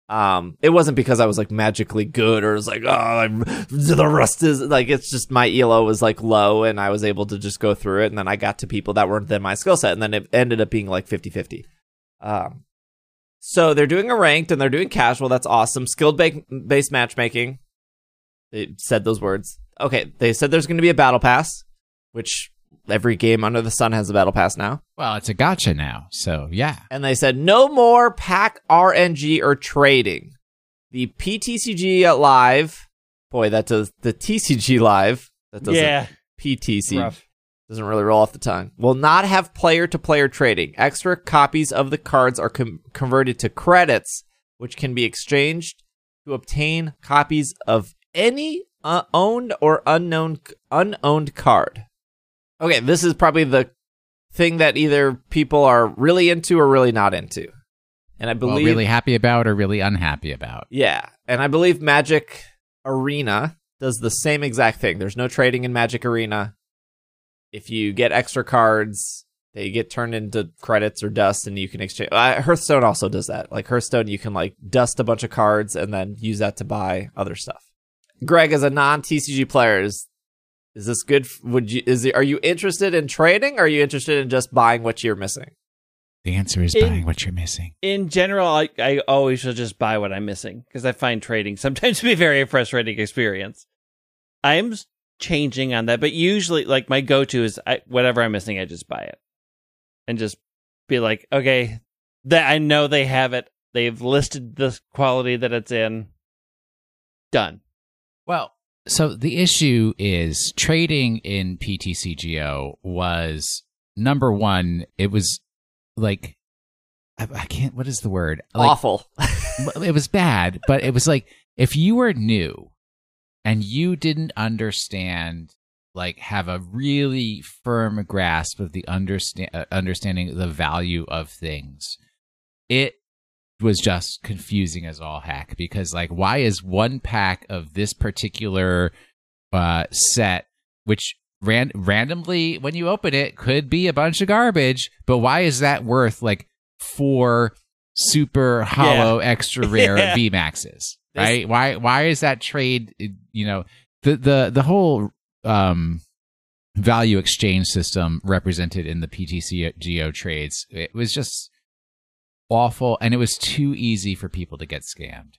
Um, it wasn't because I was like magically good or it was like, oh, I'm, the rest is like, it's just my E L O was like low and I was able to just go through it. And then I got to people that weren't in my skill set. And then it ended up being like fifty fifty. Um, so they're doing a ranked and they're doing casual. That's awesome. Skilled based matchmaking. They said those words. Okay. They said there's going to be a battle pass, which every game under the sun has a battle pass now. Well, it's a gacha now, so yeah. And they said, no more pack R N G or trading. The P T C G Live, boy, that does, the T C G Live, that doesn't, yeah. P T C, rough. Doesn't really roll off the tongue, will not have player-to-player trading. Extra copies of the cards are com- converted to credits, which can be exchanged to obtain copies of any uh, owned or unknown unowned card. Okay, this is probably the thing that either people are really into or really not into. And I believe... Well, really happy about or really unhappy about. Yeah, and I believe Magic Arena does the same exact thing. There's no trading in Magic Arena. If you get extra cards, they get turned into credits or dust, and you can exchange... Uh, Hearthstone also does that. Like, Hearthstone, you can, like, dust a bunch of cards and then use that to buy other stuff. Greg, as a non-T C G player, is... Is this good? Would you? Is it, are you interested in trading? Or are you interested in just buying what you're missing? The answer is in, buying what you're missing. In general, I, I always will just buy what I'm missing because I find trading sometimes to be a very frustrating experience. I'm changing on that, but usually, like my go-to is I, whatever I'm missing, I just buy it and just be like, okay, that I know they have it. They've listed the quality that it's in. Done. Well. So the issue is trading in P T C G O was, number one, it was like, I, I can't, what is the word? Like, awful. It was bad, but it was like, if you were new and you didn't understand, like have a really firm grasp of the understand, uh, understanding the value of things, it was just confusing as all heck because, like, why is one pack of this particular uh, set, which ran- randomly when you open it could be a bunch of garbage, but why is that worth like four super hollow yeah. extra rare yeah. V maxes? Right? This- why? Why is that trade? You know, the the the whole um, value exchange system represented in the P T C G O trades. It was just awful, and it was too easy for people to get scammed.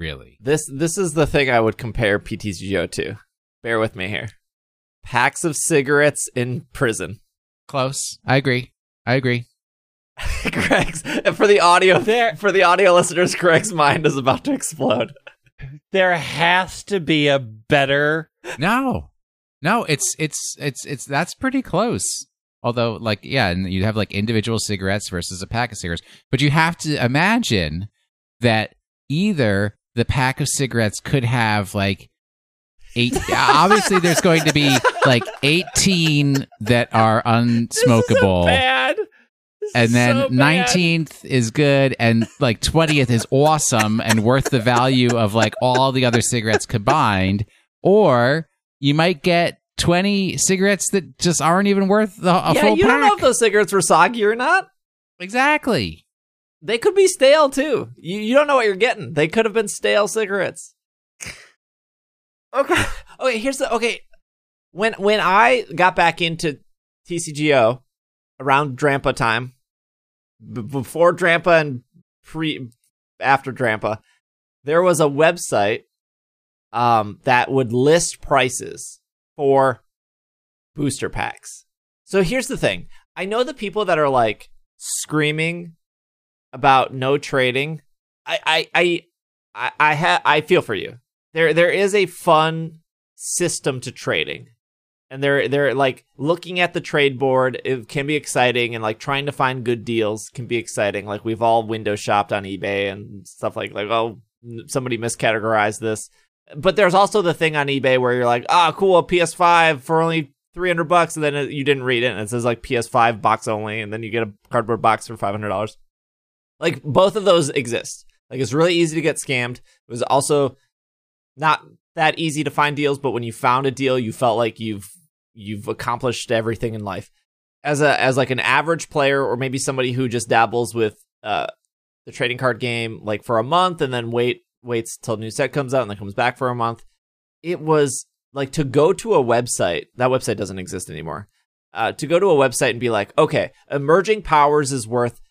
really. This this is the thing I would compare P T C G O to. Bear with me here. Packs of cigarettes in prison. Close. I agree. I agree. Greg's for the audio there, for the audio listeners, Greg's mind is about to explode. There has to be a better. No. No, it's it's it's it's that's pretty close. Although, like, yeah, and you have like individual cigarettes versus a pack of cigarettes. But you have to imagine that either the pack of cigarettes could have like eight. Obviously, there's going to be like eighteen that are unsmokable. This is so bad. This and is then so bad. nineteenth is good, and like twentieth is awesome and worth the value of like all the other cigarettes combined. Or you might get twenty cigarettes that just aren't even worth the, a yeah, full pack. Yeah, you don't know if those cigarettes were soggy or not. Exactly. They could be stale, too. You, you don't know what you're getting. They could have been stale cigarettes. Okay. Okay, here's the... Okay. When, when I got back into T C G O around Drampa time, b- before Drampa and pre after Drampa, there was a website um, that would list prices or booster packs. So here's the thing. I know the people that are like screaming about no trading. I I I I ha- I feel for you. There there is a fun system to trading. And they're they're like looking at the trade board, it can be exciting, and like trying to find good deals can be exciting. Like we've all window shopped on eBay and stuff like like oh, somebody miscategorized this. But there's also the thing on eBay where you're like, ah, oh, cool, a P S five for only three hundred bucks, and then it, you didn't read it, and it says, like, P S five box only, and then you get a cardboard box for five hundred dollars. Like, both of those exist. Like, it's really easy to get scammed. It was also not that easy to find deals, but when you found a deal, you felt like you've you've accomplished everything in life. As, a, as like, an average player, or maybe somebody who just dabbles with uh, the trading card game, like, for a month, and then wait, waits till new set comes out and then comes back for a month. It was like to go to a website. That website doesn't exist anymore. Uh, to go to a website and be like, okay, Emerging Powers is worth zero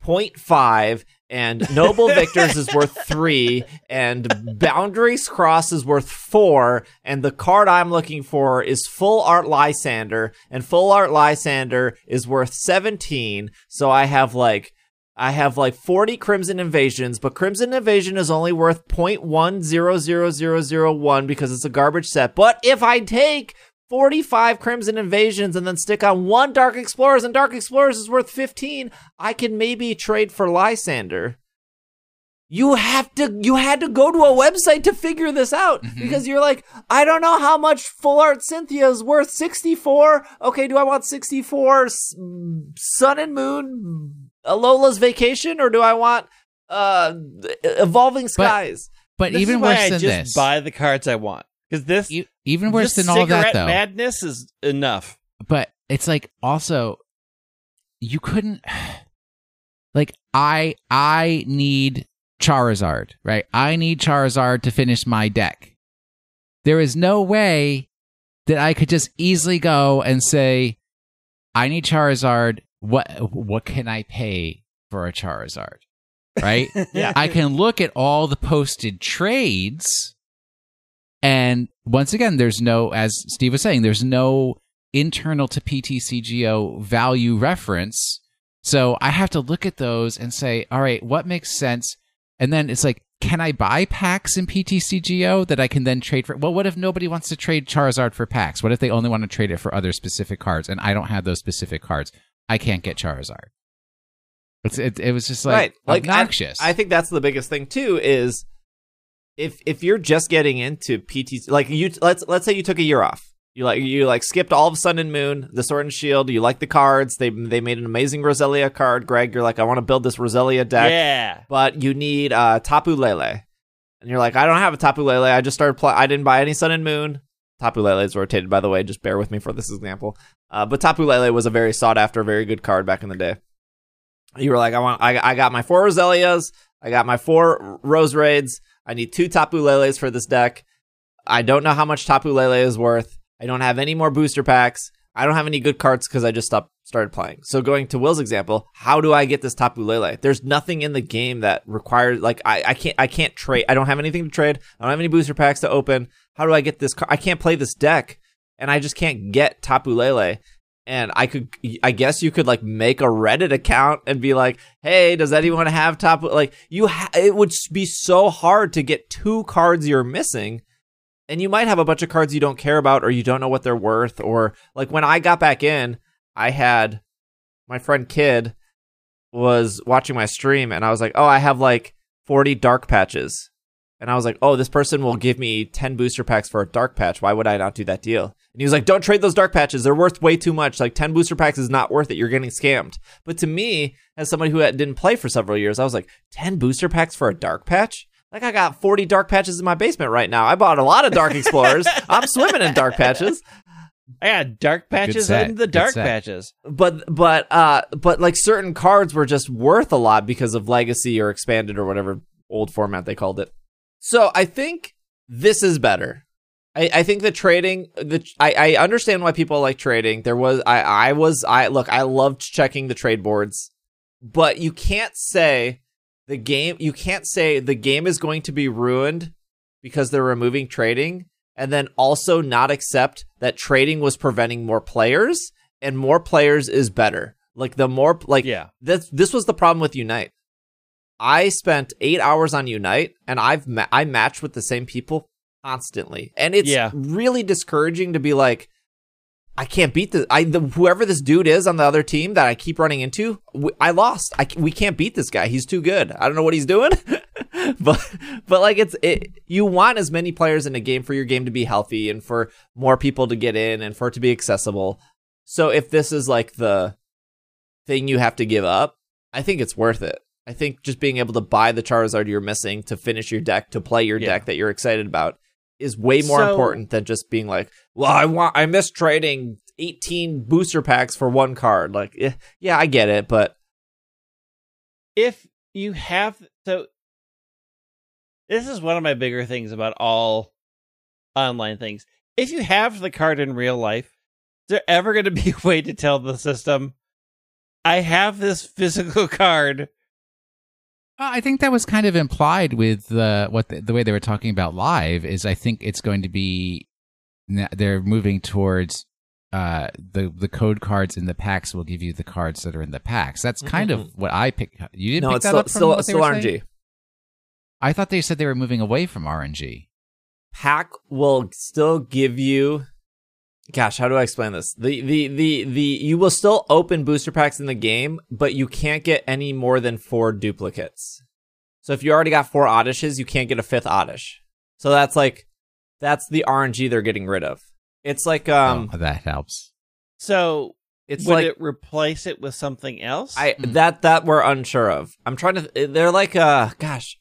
point five and Noble Victors is worth three and Boundaries Cross is worth four. And the card I'm looking for is Full Art Lysander, and Full Art Lysander is worth seventeen. So I have like I have like forty Crimson Invasions, but Crimson Invasion is only worth zero point one zero zero zero zero one because it's a garbage set. But if I take forty-five Crimson Invasions and then stick on one Dark Explorers, and Dark Explorers is worth fifteen, I can maybe trade for Lysander. You have to, you had to go to a website to figure this out, mm-hmm. because you're like, I don't know how much Full Art Cynthia is worth, sixty-four. Okay, do I want sixty-four Sun and Moon Alola's Vacation, or do I want uh, Evolving Skies? But, but even worse than I just this, buy the cards I want, because this you, even worse this than all that though. Madness is enough. But it's like also you couldn't like I I need Charizard, right? I need Charizard to finish my deck. There is no way that I could just easily go and say I need Charizard. What what can I pay for a Charizard, right? Yeah. I can look at all the posted trades, and once again, there's no, as Steve was saying, there's no internal to P T C G O value reference, so I have to look at those and say, all right, what makes sense? And then it's like, can I buy packs in P T C G O that I can then trade for? Well, what if nobody wants to trade Charizard for packs? What if they only want to trade it for other specific cards, and I don't have those specific cards? I can't get Charizard. It's, it, it was just like, right. like obnoxious. I, I think that's the biggest thing too. Is if if you're just getting into P T C, like you let's let's say you took a year off. You like you like skipped all of Sun and Moon, the Sword and Shield. You like the cards. They they made an amazing Roselia card. Greg, you're like, I want to build this Roselia deck. Yeah. But you need uh, Tapu Lele, and you're like, I don't have a Tapu Lele. I just started. Pl- I didn't buy any Sun and Moon. Tapu Lele is rotated, by the way. Just bear with me for this example. Uh, but Tapu Lele was a very sought-after, very good card back in the day. You were like, I want, I, I got my four Roselias, I got my four Rose Raids, I need two Tapu Leles for this deck. I don't know how much Tapu Lele is worth. I don't have any more booster packs. I don't have any good cards because I just stopped started playing. So going to Will's example, how do I get this Tapu Lele? There's nothing in the game that requires, like, I, I can't I can't trade. I don't have anything to trade. I don't have any booster packs to open. How do I get this card? I can't play this deck, and I just can't get Tapu Lele. And I could, I guess you could like make a Reddit account and be like, "Hey, does anyone have Tapu?" Like you, ha- it would be so hard to get two cards you're missing, and you might have a bunch of cards you don't care about or you don't know what they're worth. Or like when I got back in, I had my friend Kid was watching my stream, and I was like, "Oh, I have like forty dark patches," and I was like, "Oh, this person will give me ten booster packs for a dark patch. Why would I not do that deal?" And he was like, "Don't trade those dark patches. They're worth way too much. Like ten booster packs is not worth it. You're getting scammed." But to me, as somebody who didn't play for several years, I was like, ten booster packs for a dark patch? Like I got forty dark patches in my basement right now. I bought a lot of Dark Explorers. I'm swimming in dark patches. I got dark patches in the dark patches. But but uh but like certain cards were just worth a lot because of Legacy or Expanded or whatever old format they called it. So I think this is better. I, I think the trading, the I, I understand why people like trading. There was, I, I was, I look, I loved checking the trade boards, but you can't say the game, you can't say the game is going to be ruined because they're removing trading, and then also not accept that trading was preventing more players, and more players is better. Like the more, like yeah. this, this was the problem with Unite. I spent eight hours on Unite, and I've ma- I matched with the same people constantly, and it's yeah. really discouraging to be like, I can't beat this. I the, whoever this dude is on the other team that I keep running into, we, I lost. I we can't beat this guy. He's too good. I don't know what he's doing, but but like it's it, you want as many players in a game for your game to be healthy and for more people to get in and for it to be accessible. So if this is like the thing you have to give up, I think it's worth it. I think just being able to buy the Charizard you're missing to finish your deck, to play your yeah. deck that you're excited about is way more so, important than just being like, well, I want, I miss trading eighteen booster packs for one card. Like, eh, yeah, I get it. But if you have, so this is one of my bigger things about all online things. If you have the card in real life, is there ever going to be a way to tell the system, I have this physical card? I think that was kind of implied with uh, what the, the way they were talking about live is I think it's going to be they're moving towards uh, the the code cards in the packs will give you the cards that are in the packs. That's kind mm-hmm. of what I picked. You didn't no, pick it's that still, up from still, what they still were R N G. Saying? I thought they said they were moving away from R N G. Pack will still give you. Gosh, how do I explain this? The, the the the you will still open booster packs in the game, but you can't get any more than four duplicates. So if you already got four Oddishes, you can't get a fifth Oddish. So that's like that's the R N G they're getting rid of. It's like um oh, that helps. So it's would like, it replace it with something else? I that that we're unsure of. I'm trying to. They're like uh gosh,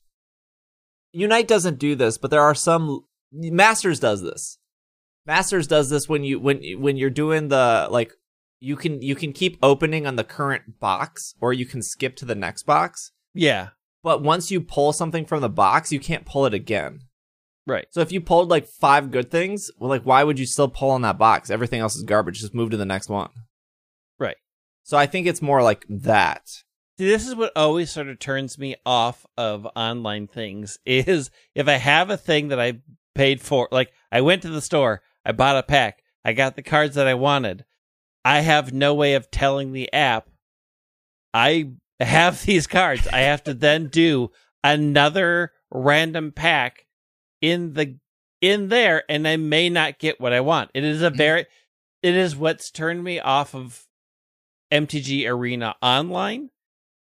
Unite doesn't do this, but there are some Masters does this. Masters does this when you when when you're doing the like you can you can keep opening on the current box or you can skip to the next box. Yeah. But once you pull something from the box, you can't pull it again. Right. So if you pulled like five good things, well, like why would you still pull on that box? Everything else is garbage. Just move to the next one. Right. So I think it's more like that. See, this is what always sort of turns me off of online things is if I have a thing that I paid for, like I went to the store. I bought a pack. I got the cards that I wanted. I have no way of telling the app I have these cards. I have to then do another random pack in the in there, and I may not get what I want. It is a very it is what's turned me off of M T G Arena Online.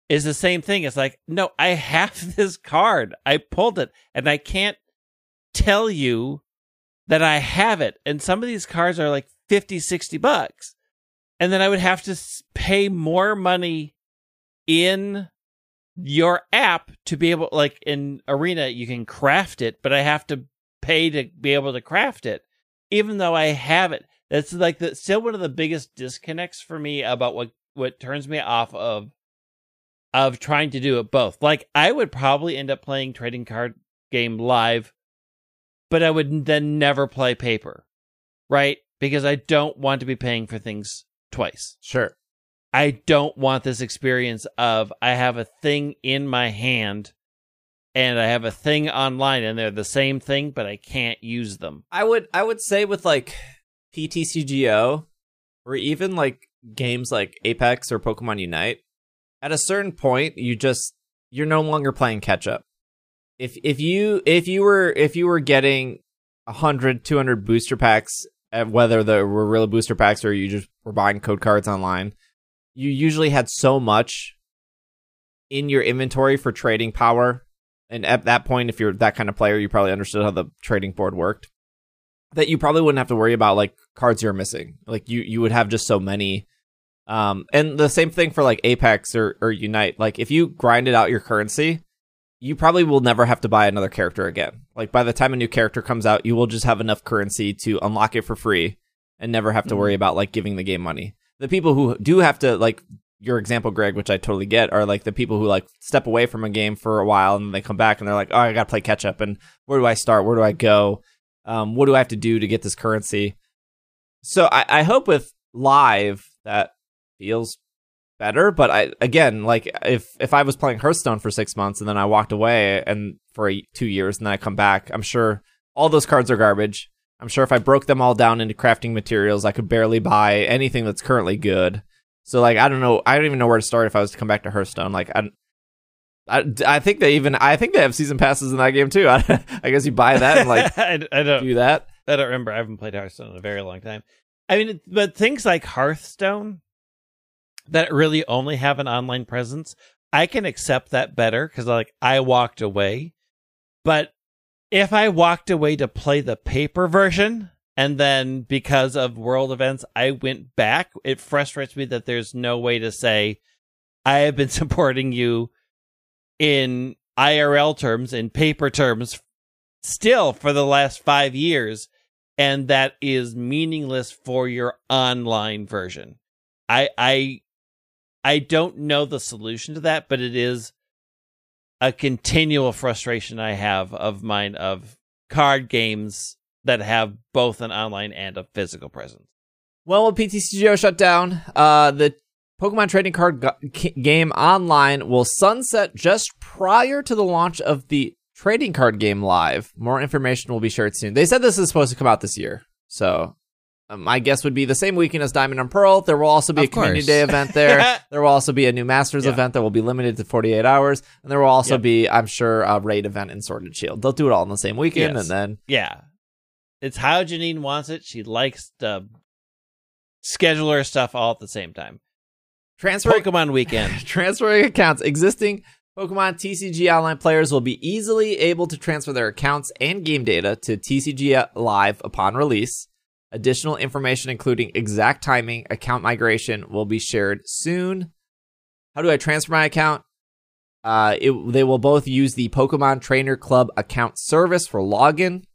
Is the same thing. It's like, no, I have this card. I pulled it, and I can't tell you that I have it, and some of these cards are like fifty, sixty bucks, and then I would have to pay more money in your app to be able, like in Arena, you can craft it, but I have to pay to be able to craft it, even though I have it. That's like the, still one of the biggest disconnects for me about what, what turns me off of of trying to do it both. Like, I would probably end up playing Trading Card Game Live, but I would then never play paper, right? because I don't want to be paying for things twice. Sure. I don't want this experience of I have a thing in my hand and I have a thing online and they're the same thing, but I can't use them. I would I would say with like P T C G O or even like games like Apex or Pokemon Unite, at a certain point you just you're no longer playing catch up. If if you if you were if you were getting one hundred, two hundred booster packs, whether they were real booster packs or you just were buying code cards online, you usually had so much in your inventory for trading power. And at that point, if you're that kind of player, you probably understood how the trading board worked, that you probably wouldn't have to worry about like cards you're missing. Like you, you would have just so many. Um, and the same thing for like Apex or, or Unite. Like if you grinded out your currency, you probably will never have to buy another character again. Like by the time a new character comes out, you will just have enough currency to unlock it for free and never have to worry about like giving the game money. The people who do have to, like your example, Greg, which I totally get, are like the people who like step away from a game for a while and they come back and they're like, oh, I got to play catch up. And where do I start? Where do I go? Um, what do I have to do to get this currency? So I, I hope with live that feels better. But I, again, like if, if I was playing Hearthstone for six months and then I walked away and for a, two years and then I come back, I'm sure all those cards are garbage. I'm sure if I broke them all down into crafting materials, I could barely buy anything that's currently good. So, like, I don't know. I don't even know where to start if I was to come back to Hearthstone. Like, I, I, I think they even, I think they have season passes in that game, too. I, I guess you buy that and, like, I, I don't, do that. I don't remember. I haven't played Hearthstone in a very long time. I mean, but things like Hearthstone that really only have an online presence, I can accept that better because, like, I walked away. But if I walked away to play the paper version, and then because of world events, I went back, it frustrates me that there's no way to say, I have been supporting you in I R L terms, in paper terms, still for the last five years, and that is meaningless for your online version. I I, I don't know the solution to that, but it is a continual frustration I have of mine of card games that have both an online and a physical presence. Well, when P T C G O shut down, uh, the Pokemon Trading Card Go- Game Online will sunset just prior to the launch of the Trading Card Game Live. More information will be shared soon. They said this is supposed to come out this year, so um, my guess would be the same weekend as Diamond and Pearl. There will also be of a course. Community Day event there. There will also be a new Masters yeah. event that will be limited to forty-eight hours, and there will also yep. be, I'm sure, a raid event in Sword and Shield. They'll do it all in the same weekend, yes. and then yeah. It's how Janine wants it. She likes to schedule her stuff all at the same time. Transferring, Pokemon weekend. Transferring accounts. Existing Pokemon T C G Online players will be easily able to transfer their accounts and game data to T C G Live upon release. Additional information, including exact timing, account migration, will be shared soon. How do I transfer my account? Uh, it, they will both use the Pokemon Trainer Club account service for login.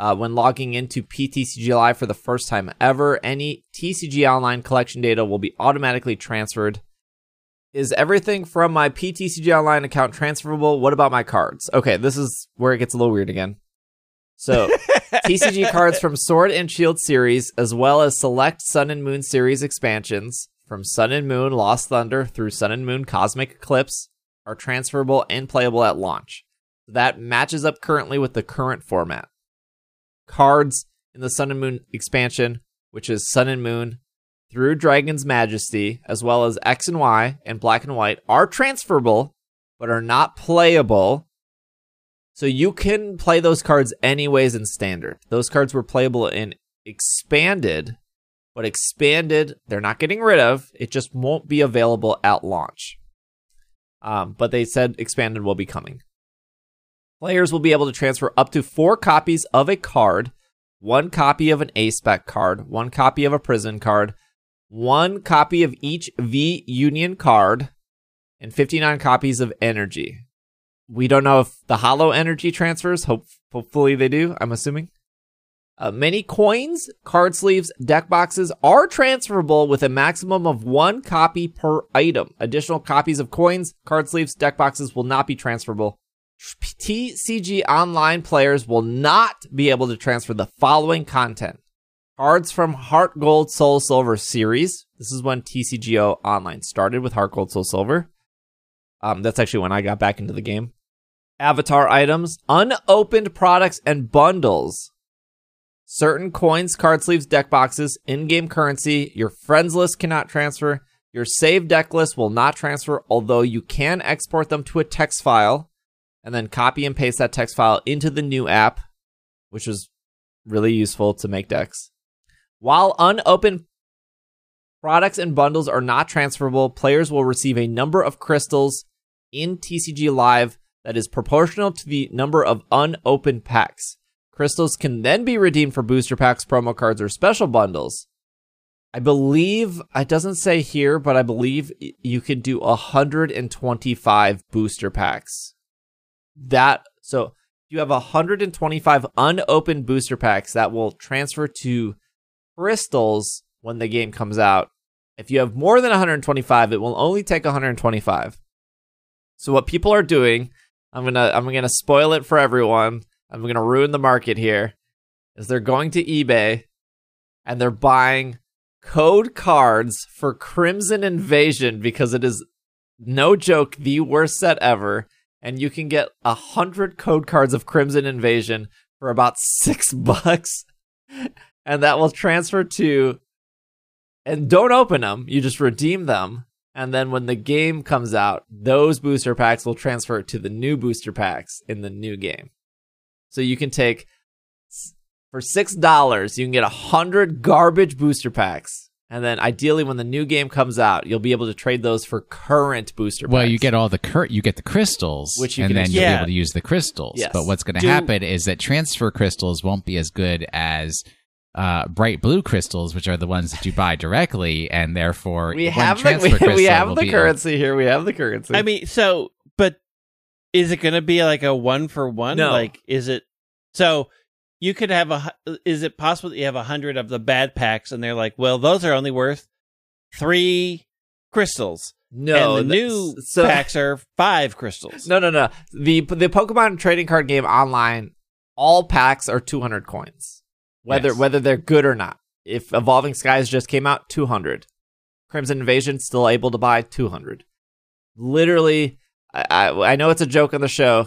Uh, when logging into P T C G Live for the first time ever, any T C G Online collection data will be automatically transferred. Is everything from my P T C G Online account transferable? What about my cards? Okay, this is where it gets a little weird again. So, T C G cards from Sword and Shield series, as well as select Sun and Moon series expansions, from Sun and Moon Lost Thunder through Sun and Moon Cosmic Eclipse, are transferable and playable at launch. That matches up currently with the current format. Cards in the Sun and Moon expansion, which is Sun and Moon through Dragon's Majesty, as well as X and Y and Black and White, are transferable but are not playable. So you can play those cards anyways in Standard. Those cards were playable in Expanded, but Expanded they're not getting rid of. It just won't be available at launch. Um, but they said Expanded will be coming. Players will be able to transfer up to four copies of a card, one copy of an A-Spec card, one copy of a Prison card, one copy of each V-Union card, and fifty-nine copies of Energy. We don't know if the Hollow Energy transfers. Hope- hopefully they do, I'm assuming. Uh, many coins, card sleeves, deck boxes are transferable with a maximum of one copy per item. Additional copies of coins, card sleeves, deck boxes will not be transferable. T C G Online players will not be able to transfer the following content: cards from Heart Gold, Soul Silver series. This is when T C G O Online started with Heart Gold, Soul Silver. Um, that's actually when I got back into the game. Avatar items, unopened products and bundles, certain coins, card sleeves, deck boxes, in-game currency. Your friends list cannot transfer. Your saved deck list will not transfer, although you can export them to a text file and then copy and paste that text file into the new app, which was really useful to make decks. While unopened products and bundles are not transferable, players will receive a number of crystals in T C G Live that is proportional to the number of unopened packs. Crystals can then be redeemed for booster packs, promo cards, or special bundles. I believe, it doesn't say here, but I believe you could do one hundred twenty-five booster packs. That, so you have one hundred twenty-five unopened booster packs that will transfer to crystals when the game comes out. If you have more than one hundred twenty-five, it will only take one hundred twenty-five. So what people are doing, I'm gonna I'm gonna spoil it for everyone. I'm gonna ruin the market here. Is they're going to eBay and they're buying code cards for Crimson Invasion because it is, no joke, the worst set ever. And you can get a hundred code cards of Crimson Invasion for about six bucks, and that will transfer to. And don't open them; you just redeem them, and then when the game comes out, those booster packs will transfer to the new booster packs in the new game. So you can take. For six dollars, you can get one hundred garbage booster packs. And then ideally, when the new game comes out, you'll be able to trade those for current booster packs. Well, you get all the cur- you get the crystals, which you and can then you'll yeah. be able to use the crystals. Yes. But what's going to happen is that transfer crystals won't be as good as uh, bright blue crystals, which are the ones that you buy directly, and therefore we have the, we, we have the currency a- here. We have the currency. I mean, so, but is it going to be like a one for one? No. Like, is it so? You could have a. Is it possible that you have a hundred of the bad packs, and they're like, "Well, those are only worth three crystals." No, and the new so, packs are five crystals. No, no, no. the The Pokemon Trading Card Game Online, all packs are two hundred coins, whether yes. whether they're good or not. If Evolving Skies just came out, two hundred. Crimson Invasion still able to buy two hundred. Literally, I, I I know it's a joke on the show.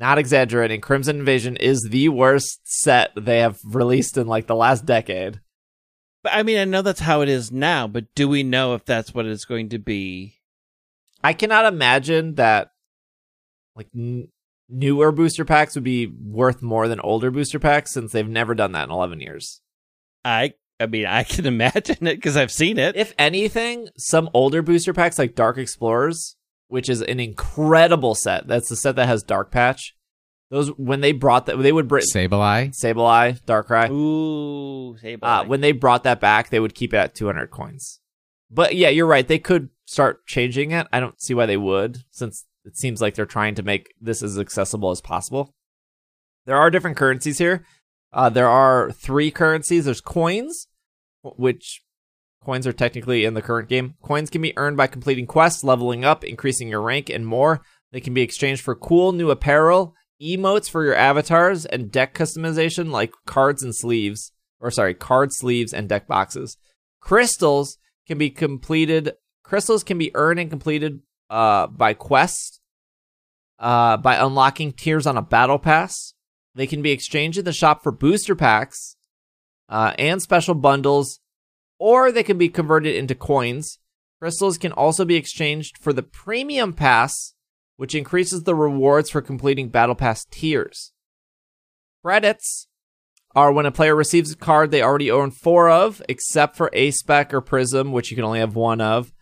Not exaggerating, Crimson Invasion is the worst set they have released in like the last decade. But I mean, I know that's how it is now, but do we know if that's what it's going to be? I cannot imagine that like n- newer booster packs would be worth more than older booster packs since they've never done that in eleven years. I I mean, I can imagine it because I've seen it. If anything, some older booster packs like Dark Explorers, which is an incredible set. That's the set that has Dark Patch. Those when they brought that, they would bring Sableye, Sableye, Darkrai. Ooh, Sableye. Uh, when they brought that back, they would keep it at two hundred coins. But yeah, you're right. They could start changing it. I don't see why they would, since it seems like they're trying to make this as accessible as possible. There are different currencies here. Uh, there are three currencies. There's coins, which. Coins are technically in the current game. Coins can be earned by completing quests, leveling up, increasing your rank, and more. They can be exchanged for cool new apparel, emotes for your avatars, and deck customization like cards and sleeves, or sorry, card sleeves and deck boxes. Crystals can be completed. Crystals can be earned and completed uh, by quests, uh, by unlocking tiers on a battle pass. They can be exchanged in the shop for booster packs uh, and special bundles. Or they can be converted into coins. Crystals can also be exchanged for the Premium Pass, which increases the rewards for completing Battle Pass tiers. Credits are when a player receives a card they already own four of, except for A-Spec or Prism, which you can only have one of.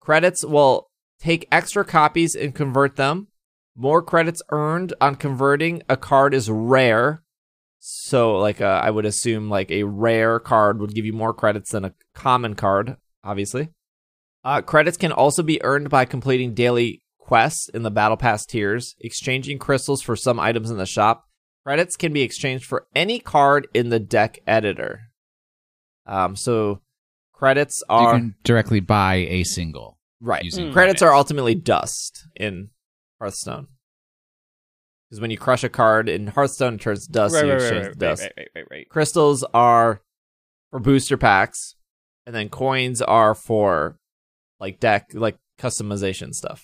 Credits will take extra copies and convert them. More credits earned on converting a card is rare. So, like, uh, I would assume, like, a rare card would give you more credits than a common card, obviously. Uh, credits can also be earned by completing daily quests in the Battle Pass tiers, exchanging crystals for some items in the shop. Credits can be exchanged for any card in the deck editor. Um, so, credits are... You can directly buy a single. Right. Mm. Credits, credits are ultimately dust in Hearthstone. Because when you crush a card in Hearthstone, it turns dust, right, you right, exchange right, right, dust. Right, right, right, right, right. Crystals are for booster packs, and then coins are for like deck, like customization stuff.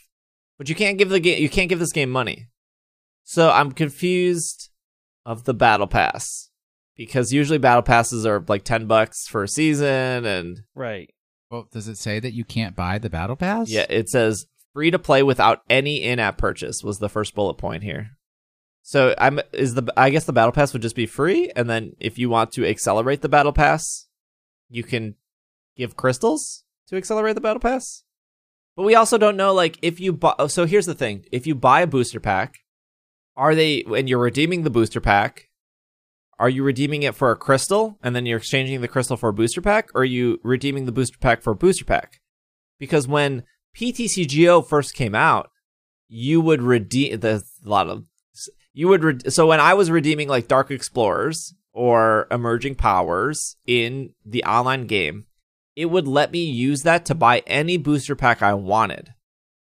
But you can't give the game, you can't give this game money. So I'm confused of the battle pass, because usually battle passes are like ten bucks for a season, and right. Well, does it say that you can't buy the battle pass? Yeah, it says free to play without any in-app purchase was the first bullet point here. So I'm is the I guess the battle pass would just be free, and then if you want to accelerate the battle pass, you can give crystals to accelerate the battle pass. But we also don't know, like, if you buy. So here's the thing: if you buy a booster pack, are they when you're redeeming the booster pack? Are you redeeming it for a crystal, and then you're exchanging the crystal for a booster pack, or are you redeeming the booster pack for a booster pack? Because when P T C G O first came out, you would redeem the a lot of. You would re- so when I was redeeming like Dark Explorers or Emerging Powers in the online game, it would let me use that to buy any booster pack I wanted.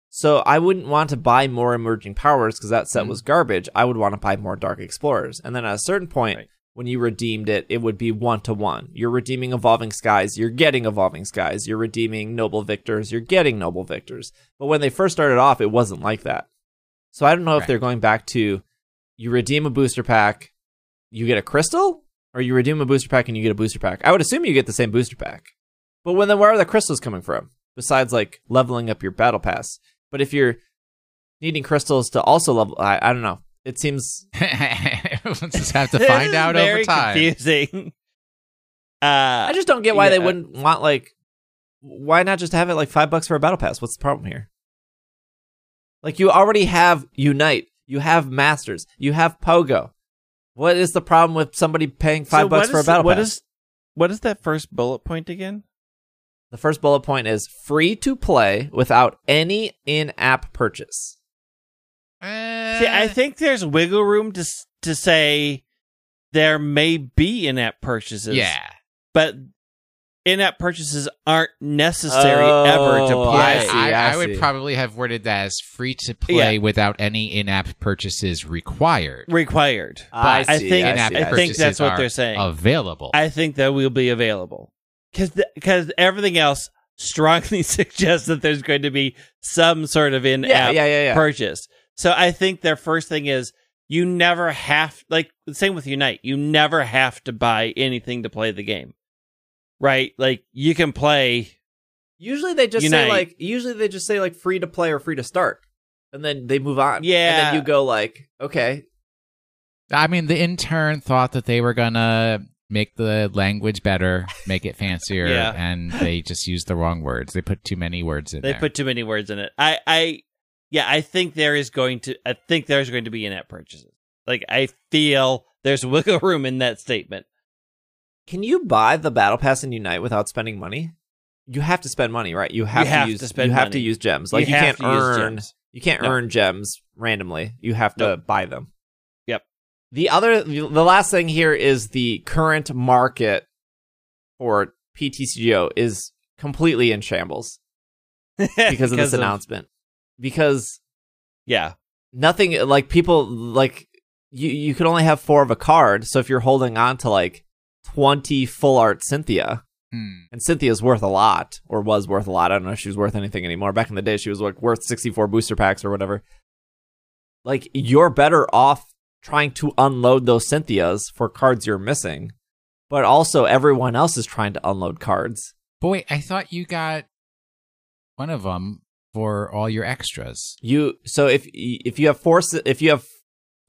So I wouldn't want to buy more Emerging Powers because that set mm-hmm. was garbage. I would want to buy more Dark Explorers. And then at a certain point, right. when you redeemed it, it would be one-to-one. You're redeeming Evolving Skies, you're getting Evolving Skies. You're redeeming Noble Victors, you're getting Noble Victors. But when they first started off, it wasn't like that. So I don't know right. if they're going back to... You redeem a booster pack, you get a crystal, or you redeem a booster pack and you get a booster pack. I would assume you get the same booster pack. But when then where are the crystals coming from? Besides like leveling up your battle pass. But if you're needing crystals to also level, I, I don't know. It seems we'll just have to find out over time. Very confusing. Uh, I just don't get why yeah. they wouldn't want like why not just have it like five bucks for a battle pass? What's the problem here? Like you already have Unite. You have Masters. You have Pogo. What is the problem with somebody paying five so bucks is, for a battle what pass? Is, what is that first bullet point again? The first bullet point is free to play without any in-app purchase. Uh, See, I think there's wiggle room to to say there may be in-app purchases. Yeah, but in-app purchases aren't necessary oh, ever to play. I, see, I, I, I would probably have worded that as free to play yeah. without any in-app purchases required. Required. I, but I think in-app I purchases think that's what they're saying. Available. I think that will be available because because everything else strongly suggests that there's going to be some sort of in-app yeah, yeah, yeah, yeah. purchase. So I think their first thing is you never have like the same with Unite. You never have to buy anything to play the game. Right, like you can play. Usually they just Unite. say like. Usually they just say like free to play or free to start, and then they move on. Yeah, and then you go like, okay. I mean, the intern thought that they were gonna make the language better, make it fancier, yeah. and they just used the wrong words. They put too many words in. They there. put too many words in it. I, I, yeah, I think there is going to. I think there's going to be in-app purchases. Like I feel there's wiggle room in that statement. Can you buy the battle pass in Unite without spending money? You have to spend money, right? You have, you to, have use, to spend. You have money. to use gems. Like you, you can't earn. You can't nope. earn gems randomly. You have to nope. buy them. Yep. The other, the last thing here is the current market for P T C G O is completely in shambles because, because of this of... announcement. Because yeah, nothing like people like you. You could only have four of a card. So if you're holding on to like. twenty full art Cynthia, mm. and Cynthia's worth a lot, or was worth a lot. I don't know if she was worth anything anymore. Back in the day, she was like worth sixty-four booster packs or whatever. Like, you're better off trying to unload those Cynthias for cards you're missing, but also everyone else is trying to unload cards. Boy, I thought you got one of them for all your extras. You so if if you have four if you have.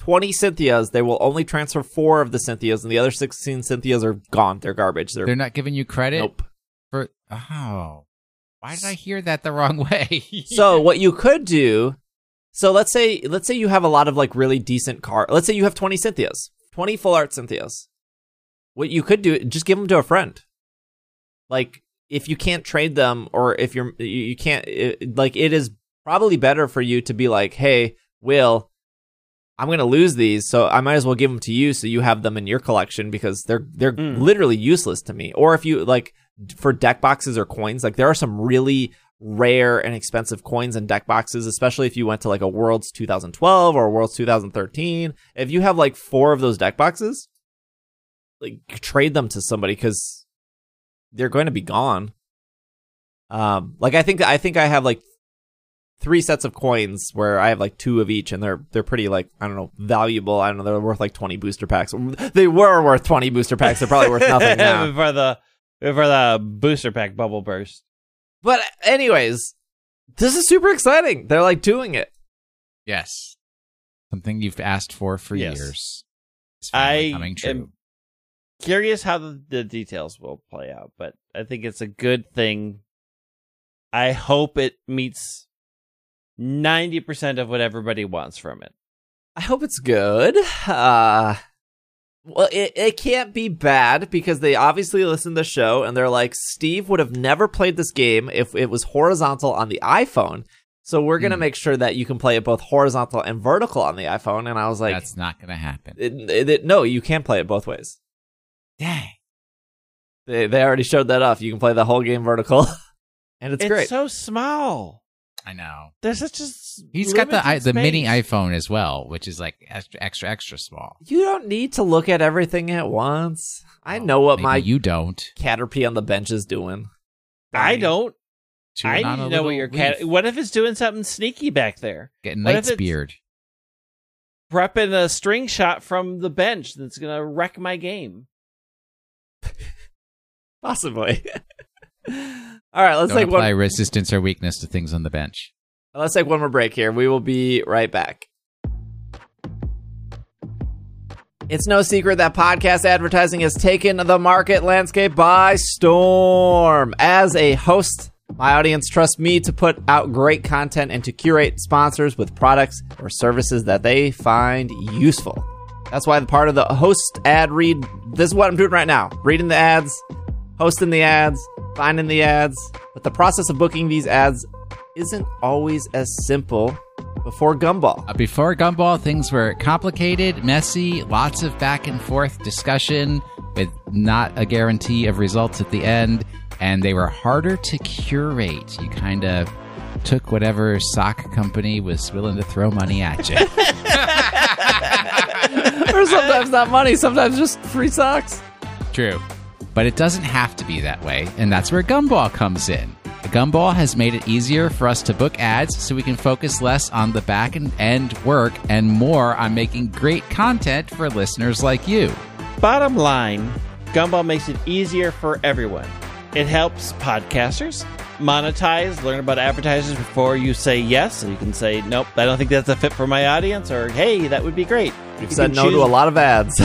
twenty Cynthias, they will only transfer four of the Cynthias, and the other sixteen Cynthias are gone. They're garbage. They're, They're not giving you credit? Nope. For, oh. Why did I hear that the wrong way? So what you could do, so let's say let's say you have a lot of like really decent cards. Let's say you have twenty Cynthias, twenty full art Cynthias. What you could do, just give them to a friend. Like, if you can't trade them, or if you're, you, you can't, it, like, it is probably better for you to be like, hey, Will, I'm going to lose these, so I might as well give them to you so you have them in your collection because they're they're mm. literally useless to me. Or if you, like, for deck boxes or coins, like, there are some really rare and expensive coins and deck boxes, especially if you went to, like, a Worlds twenty twelve or a Worlds twenty thirteen. If you have, like, four of those deck boxes, like, trade them to somebody because they're going to be gone. Um, like I think I think I have like three sets of coins where I have like two of each, and they're they're pretty like I don't know valuable. I don't know they're worth like twenty booster packs. They were worth twenty booster packs. They're probably worth nothing now for the for the booster pack bubble burst. But anyways, this is super exciting. They're like doing it. Yes, something you've asked for for yes. years. It's finally I coming true. Am- Curious how the, the details will play out, but I think it's a good thing. I hope it meets ninety percent of what everybody wants from it. I hope it's good. Uh, well, it, it can't be bad because they obviously listen to the show and they're like, Steve would have never played this game if it was horizontal on the iPhone. So we're going to mm. make sure that you can play it both horizontal and vertical on the iPhone. And I was like, that's not going to happen. It, it, it, no, you can play it both ways. Dang. They they already showed that off. You can play the whole game vertical. And it's, it's great. It's so small. I know. There's such a He's got the space. the mini iPhone as well, which is like extra extra extra small. You don't need to look at everything at once. Oh, I know what my you don't. Caterpie on the bench is doing. I, I don't. I need to know what your cat what if it's doing something sneaky back there? Getting Knight's beard. Prepping a string shot from the bench that's gonna wreck my game. Possibly. All right, let's Don't take apply one... resistance or weakness to things on the bench. Let's take one more break here. We will be right back. It's no secret that podcast advertising has taken the market landscape by storm. As a host, my audience trusts me to put out great content and to curate sponsors with products or services that they find useful. That's why the part of the host ad read, this is what I'm doing right now. Reading the ads, hosting the ads, finding the ads. But the process of booking these ads isn't always as simple before Gumball. Before Gumball, things were complicated, messy, lots of back and forth discussion with not a guarantee of results at the end. And they were harder to curate. You kind of took whatever sock company was willing to throw money at you. Or sometimes not money, sometimes just free socks. True. But it doesn't have to be that way, and that's where Gumball comes in. Gumball has made it easier for us to book ads so we can focus less on the back end work and more on making great content for listeners like you. Bottom line, Gumball makes it easier for everyone. It helps podcasters monetize, learn about advertisers before you say yes, so you can say, nope, I don't think that's a fit for my audience, or hey, that would be great. You've you said no choose... to a lot of ads.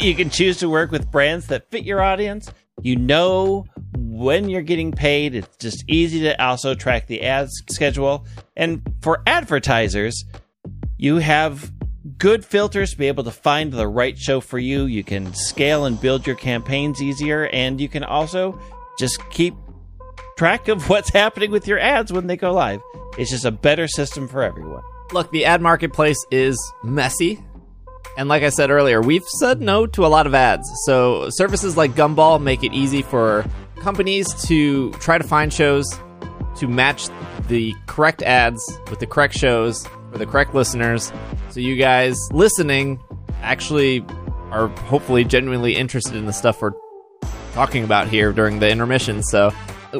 You can choose to work with brands that fit your audience. You know when you're getting paid. It's just easy to also track the ads schedule. And for advertisers, you have good filters to be able to find the right show for you. You can scale and build your campaigns easier, and you can also just keep track of what's happening with your ads when they go live. It's just a better system for everyone. Look, the ad marketplace is messy. And like I said earlier, we've said no to a lot of ads. So services like Gumball make it easy for companies to try to find shows to match the correct ads with the correct shows for the correct listeners. So you guys listening actually are hopefully genuinely interested in the stuff we're talking about here during the intermission. So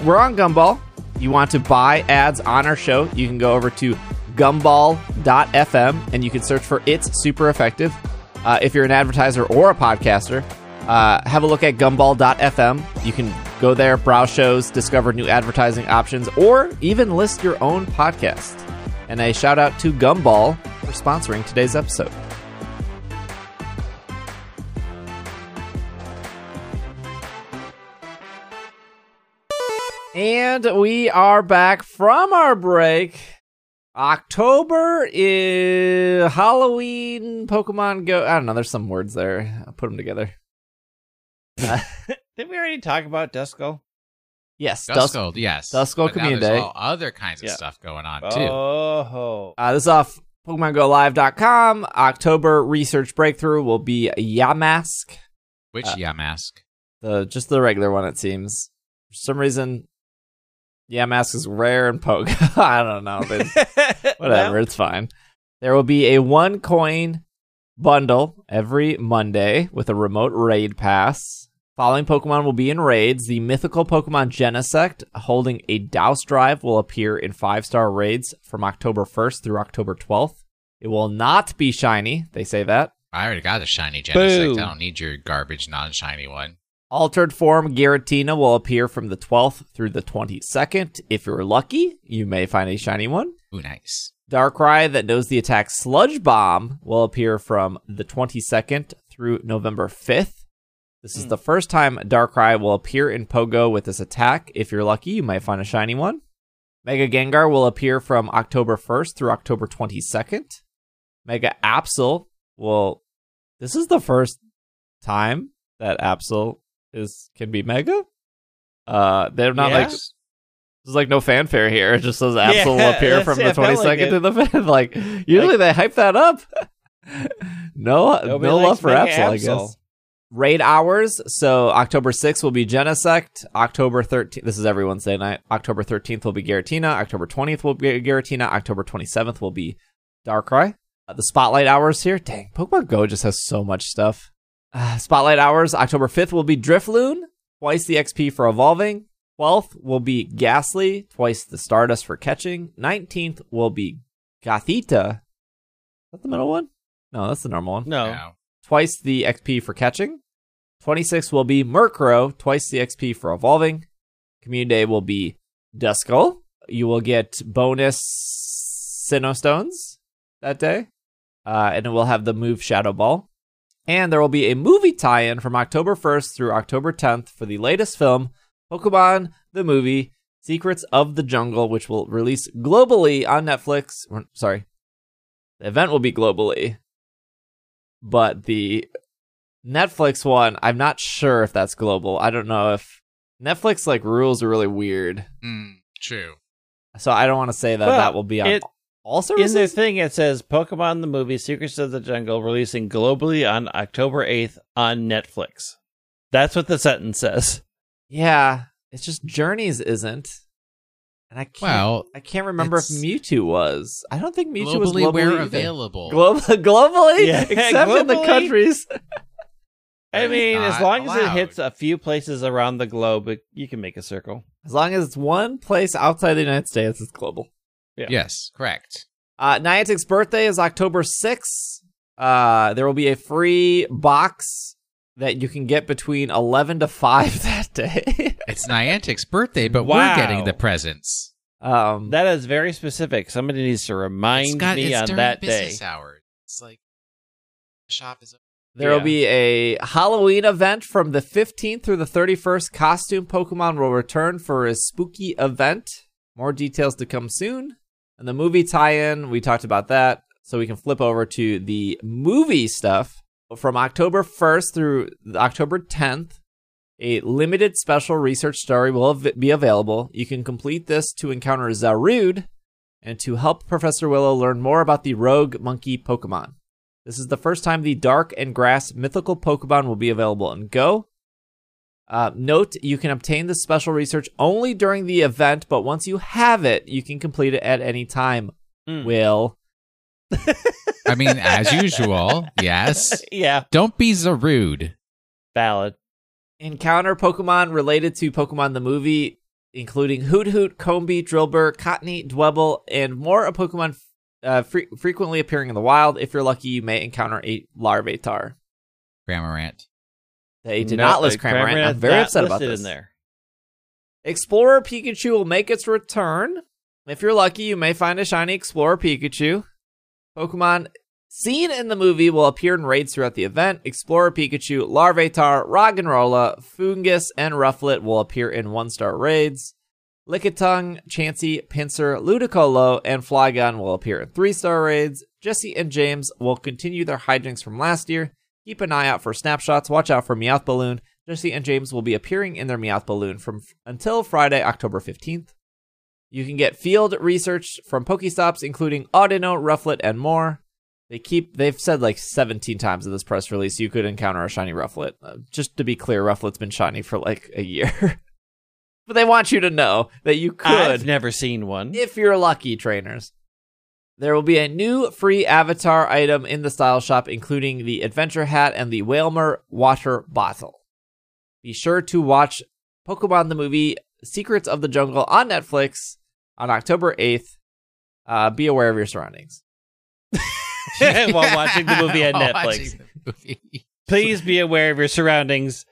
we're on Gumball. You want to buy ads on our show, you can go over to gumball dot f m and you can search for It's Super Effective. Uh, if you're an advertiser or a podcaster, uh, have a look at gumball dot f m. You can go there, browse shows, discover new advertising options, or even list your own podcast. And a shout out to Gumball for sponsoring today's episode. And we are back from our break. October is Halloween, Pokemon Go. I don't know. There's some words there. I'll put them together. Uh, did we already talk about Duskull? Yes. Duskull, Duskull yes. Duskull Community Day. There's all other kinds of yeah. stuff going on, too. Oh. Uh, this is off Pokemon Go Live dot com. October Research Breakthrough will be Yamask. Which uh, Yamask? The, just the regular one, it seems. For some reason... Yeah, Mask is rare and poke. I don't know. But whatever, well, it's fine. There will be a one coin bundle every Monday with a remote raid pass. Following Pokemon will be in raids. The mythical Pokemon Genesect holding a Douse Drive will appear in five-star raids from October first through October twelfth. It will not be shiny. They say that. I already got a shiny Genesect. Boom. I don't need your garbage non-shiny one. Altered Form Giratina will appear from the twelfth through the twenty-second. If you're lucky, you may find a shiny one. Ooh, nice. Darkrai that knows the attack Sludge Bomb will appear from the twenty-second through November fifth. This is mm. the first time Darkrai will appear in Pogo with this attack. If you're lucky, you might find a shiny one. Mega Gengar will appear from October first through October twenty-second. Mega Absol will... This is the first time that Absol is can be Mega. Uh, they're not yeah. like... There's like no fanfare here. It just says Absol will yeah, appear from yeah, the twenty-second like to the fifth. Like, usually like, they hype that up. no no love for Absol, Absol, I guess. Raid hours, so October sixth will be Genesect, October thirteenth, this is every Wednesday night, October thirteenth will be Giratina, October twentieth will be Giratina, October twenty-seventh will be Darkrai. Uh, the Spotlight hours here, dang, Pokemon Go just has so much stuff. Uh, Spotlight hours, October fifth will be Drifloon, twice the X P for evolving, twelfth will be Ghastly, twice the Stardust for catching, nineteenth will be Gothita. Is that the middle one? No, that's the normal one. No. no. Twice the X P for catching. twenty-six will be Murkrow, twice the X P for evolving. Community Day will be Duskull. You will get bonus Sinnoh Stones that day. Uh, and it will have the move Shadow Ball. And there will be a movie tie-in from October first through October tenth for the latest film, Pokemon the Movie, Secrets of the Jungle, which will release globally on Netflix. Or, sorry. The event will be globally. But the Netflix one, I'm not sure if that's global. I don't know if Netflix like rules are really weird. Mm, true. So I don't want to say that well, that will be on it, all services. In their thing, it says Pokemon the Movie Secrets of the Jungle releasing globally on October eighth on Netflix. That's what the sentence says. Yeah, it's just Journeys isn't. And I can't, well, I can't remember if Mewtwo was. I don't think Mewtwo globally was globally where available. Glo- globally? Yeah, except globally? In the countries. I mean, as long allowed. as it hits a few places around the globe, it, you can make a circle. As long as it's one place outside the United States, it's global. Yeah. Yes, correct. Uh, Niantic's birthday is October sixth. Uh, there will be a free box that you can get between eleven to five that day. It's Niantic's birthday, but wow. we're getting the presents. Um, that is very specific. Somebody needs to remind got, me on that day. It's during business hours. It's like the shop is open. There will yeah. be a Halloween event from the fifteenth through the thirty-first. Costume Pokemon will return for a spooky event. More details to come soon. And the movie tie-in, we talked about that. So we can flip over to the movie stuff. From October first through October tenth, a limited special research story will be available. You can complete this to encounter Zarude and to help Professor Willow learn more about the rogue monkey Pokemon. This is the first time the dark and grass mythical Pokemon will be available in Go. Uh, note, you can obtain this special research only during the event, but once you have it, you can complete it at any time. Mm. Will. I mean, as usual, yes. Yeah. Don't be Zarude. Valid. Encounter Pokemon related to Pokemon the Movie, including Hoot Hoot, Combee, Drillbur, Cottony, Dwebble, and more. A Pokemon uh, fre- frequently appearing in the wild. If you're lucky, you may encounter a Larvitar. Cramorant. They did no, not list Cramorant. Cramorant. I'm very upset about this. In there. Explorer Pikachu will make its return. If you're lucky, you may find a shiny Explorer Pikachu. Pokemon seen in the movie will appear in raids throughout the event. Explorer Pikachu, Larvitar, Roggenrola, Fungus, and Rufflet will appear in one-star raids. Lickitung, Chansey, Pinsir, Ludicolo, and Flygon will appear in three-star raids. Jesse and James will continue their hijinks from last year. Keep an eye out for snapshots. Watch out for Meowth Balloon. Jesse and James will be appearing in their Meowth Balloon from f- until Friday, October fifteenth. You can get field research from Pokestops, including Audino, Rufflet, and more. They keep, they've said like seventeen times in this press release you could encounter a shiny Rufflet. Uh, just to be clear, Rufflet's been shiny for like a year. But they want you to know that you could. I've never seen one. If you're lucky, trainers. There will be a new free avatar item in the Style Shop, including the Adventure Hat and the Whalmer Water Bottle. be sure to watch Pokemon the movie Secrets of the Jungle on Netflix on October eighth. Uh, be aware of your surroundings. While watching the movie at Netflix. Movie. Please be aware of your surroundings.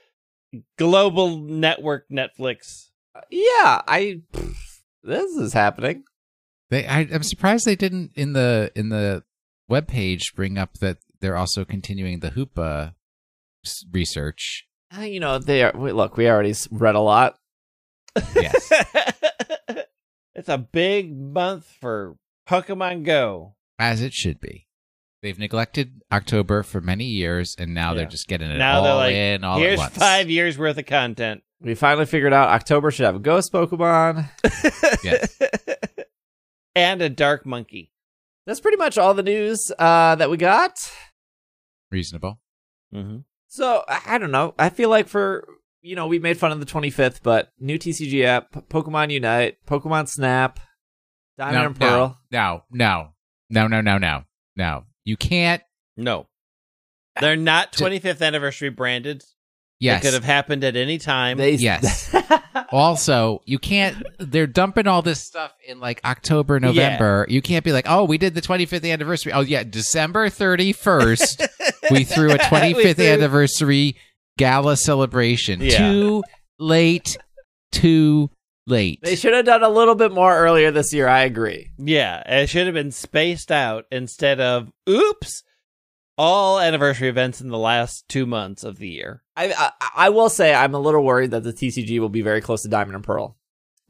Global network Netflix. Uh, yeah, I... Pff, this is happening. They, I, I'm surprised they didn't, in the in the webpage, bring up that they're also continuing the Hoopa research. Uh, you know, they are, we, look, we already read a lot. Yes. It's a big month for Pokemon Go. As it should be. They've neglected October for many years, and now yeah. they're just getting it now all like, in, all at once. Here's five years worth of content. We finally figured out October should have a ghost Pokemon. Yes. And a dark monkey. That's pretty much all the news uh, that we got. Reasonable. Mm-hmm. So, I don't know. I feel like for, you know, we made fun of the twenty-fifth, but new T C G app, Pokemon Unite, Pokemon Snap, Diamond no, and Pearl. No, no, no, no, no, no, no. You can't. No. They're not twenty-fifth anniversary branded. Yes. It could have happened at any time. They, yes. Also, you can't, they're dumping all this stuff in like October, November. Yeah. You can't be like, oh, we did the twenty-fifth anniversary. Oh, yeah, December thirty-first, we threw a twenty-fifth threw... anniversary gala celebration. Yeah. Too late, too late. They should have done a little bit more earlier this year. I agree. Yeah, it should have been spaced out instead of, oops, all anniversary events in the last two months of the year. I, I I will say I'm a little worried that the T C G will be very close to Diamond and Pearl,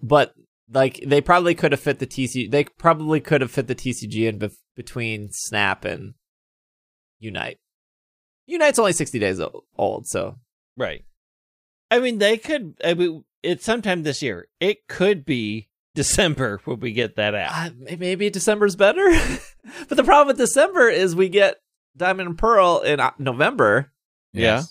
but like they probably could have fit the T C they probably could have fit the T C G in bef- between Snap and Unite. Unite's only sixty days old, so right. I mean, they could. I mean, it's sometime this year. It could be December when we get that app. Uh, maybe December's better, but the problem with December is we get Diamond and Pearl in November. Yeah. Yes.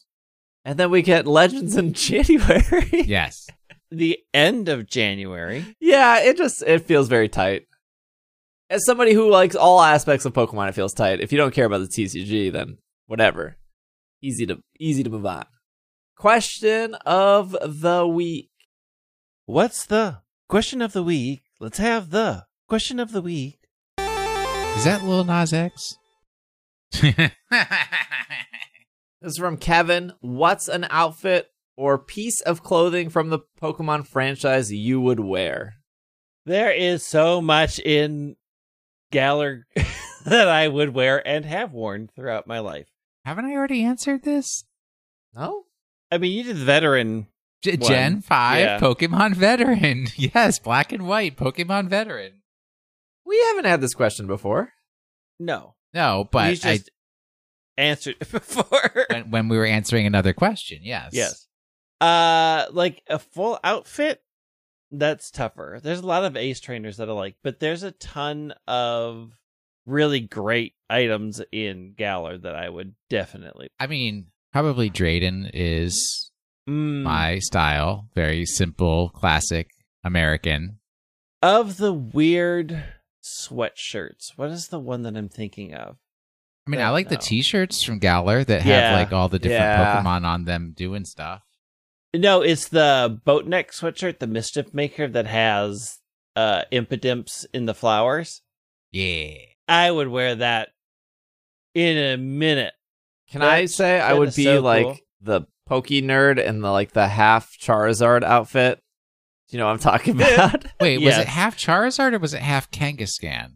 And then we get Legends in January. Yes. The end of January. Yeah, it just, it feels very tight. As somebody who likes all aspects of Pokemon, it feels tight. If you don't care about the T C G, then whatever. Easy to, easy to move on. Question of the week. What's the question of the week? Let's have the question of the week. Is that Lil Nas X? This is from Kevin. What's an outfit or piece of clothing from the Pokemon franchise you would wear? There is so much in Galar that I would wear and have worn throughout my life. Haven't I already answered this? No. I mean, you did the veteran. G- Gen five yeah. Pokemon veteran. Yes, black and white Pokemon veteran. We haven't had this question before. No. No, but just I answered it before when, when we were answering another question. Yes, yes. Uh, like a full outfit. That's tougher. There's a lot of ace trainers that I like, but there's a ton of really great items in Galar that I would definitely. I mean, probably Drayden is mm. my style. Very simple, classic American. Of the weird sweatshirts, what is the one that I'm thinking of? I mean, I like know. the t-shirts from Galar that have yeah. like all the different yeah. Pokemon on them doing stuff. No, it's the Boatneck sweatshirt, the Mischief Maker, that has uh, Impidimps in the flowers. Yeah. I would wear that in a minute. Can That's I say I would be so like cool. the Poke Nerd and the like the half Charizard outfit? You know what I'm talking about? Wait, yes. was it half Charizard or was it half Kangaskhan?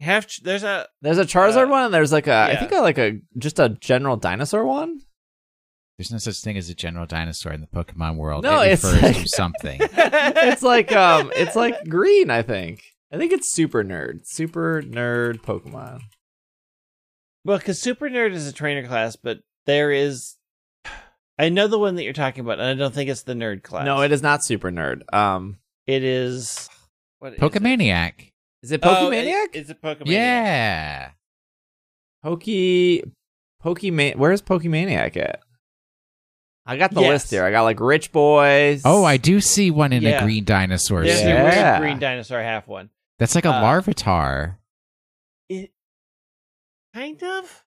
Half ch- there's a there's a Charizard uh, one and there's like a yeah. I think I like a just a general dinosaur one. There's no such thing as a general dinosaur in the Pokemon world. No, it refers like, to something. It's like um, it's like green. I think I think it's Super Nerd, Super Nerd Pokemon. Well, because Super Nerd is a trainer class, but there is. I know the one that you're talking about, and I don't think it's the nerd class. No, it is not Super Nerd. Um, it is what Pokemaniac. Is it? Is it Pokemaniac? Oh, it's a Pokemaniac. Yeah. Poke, Pokemon. Where's Pokemaniac at? I got the yes. list here. I got like Rich Boys. Oh, I do see one in yeah. a green dinosaur. There's yeah. a green dinosaur half one. That's like a uh, Larvitar. It kind of.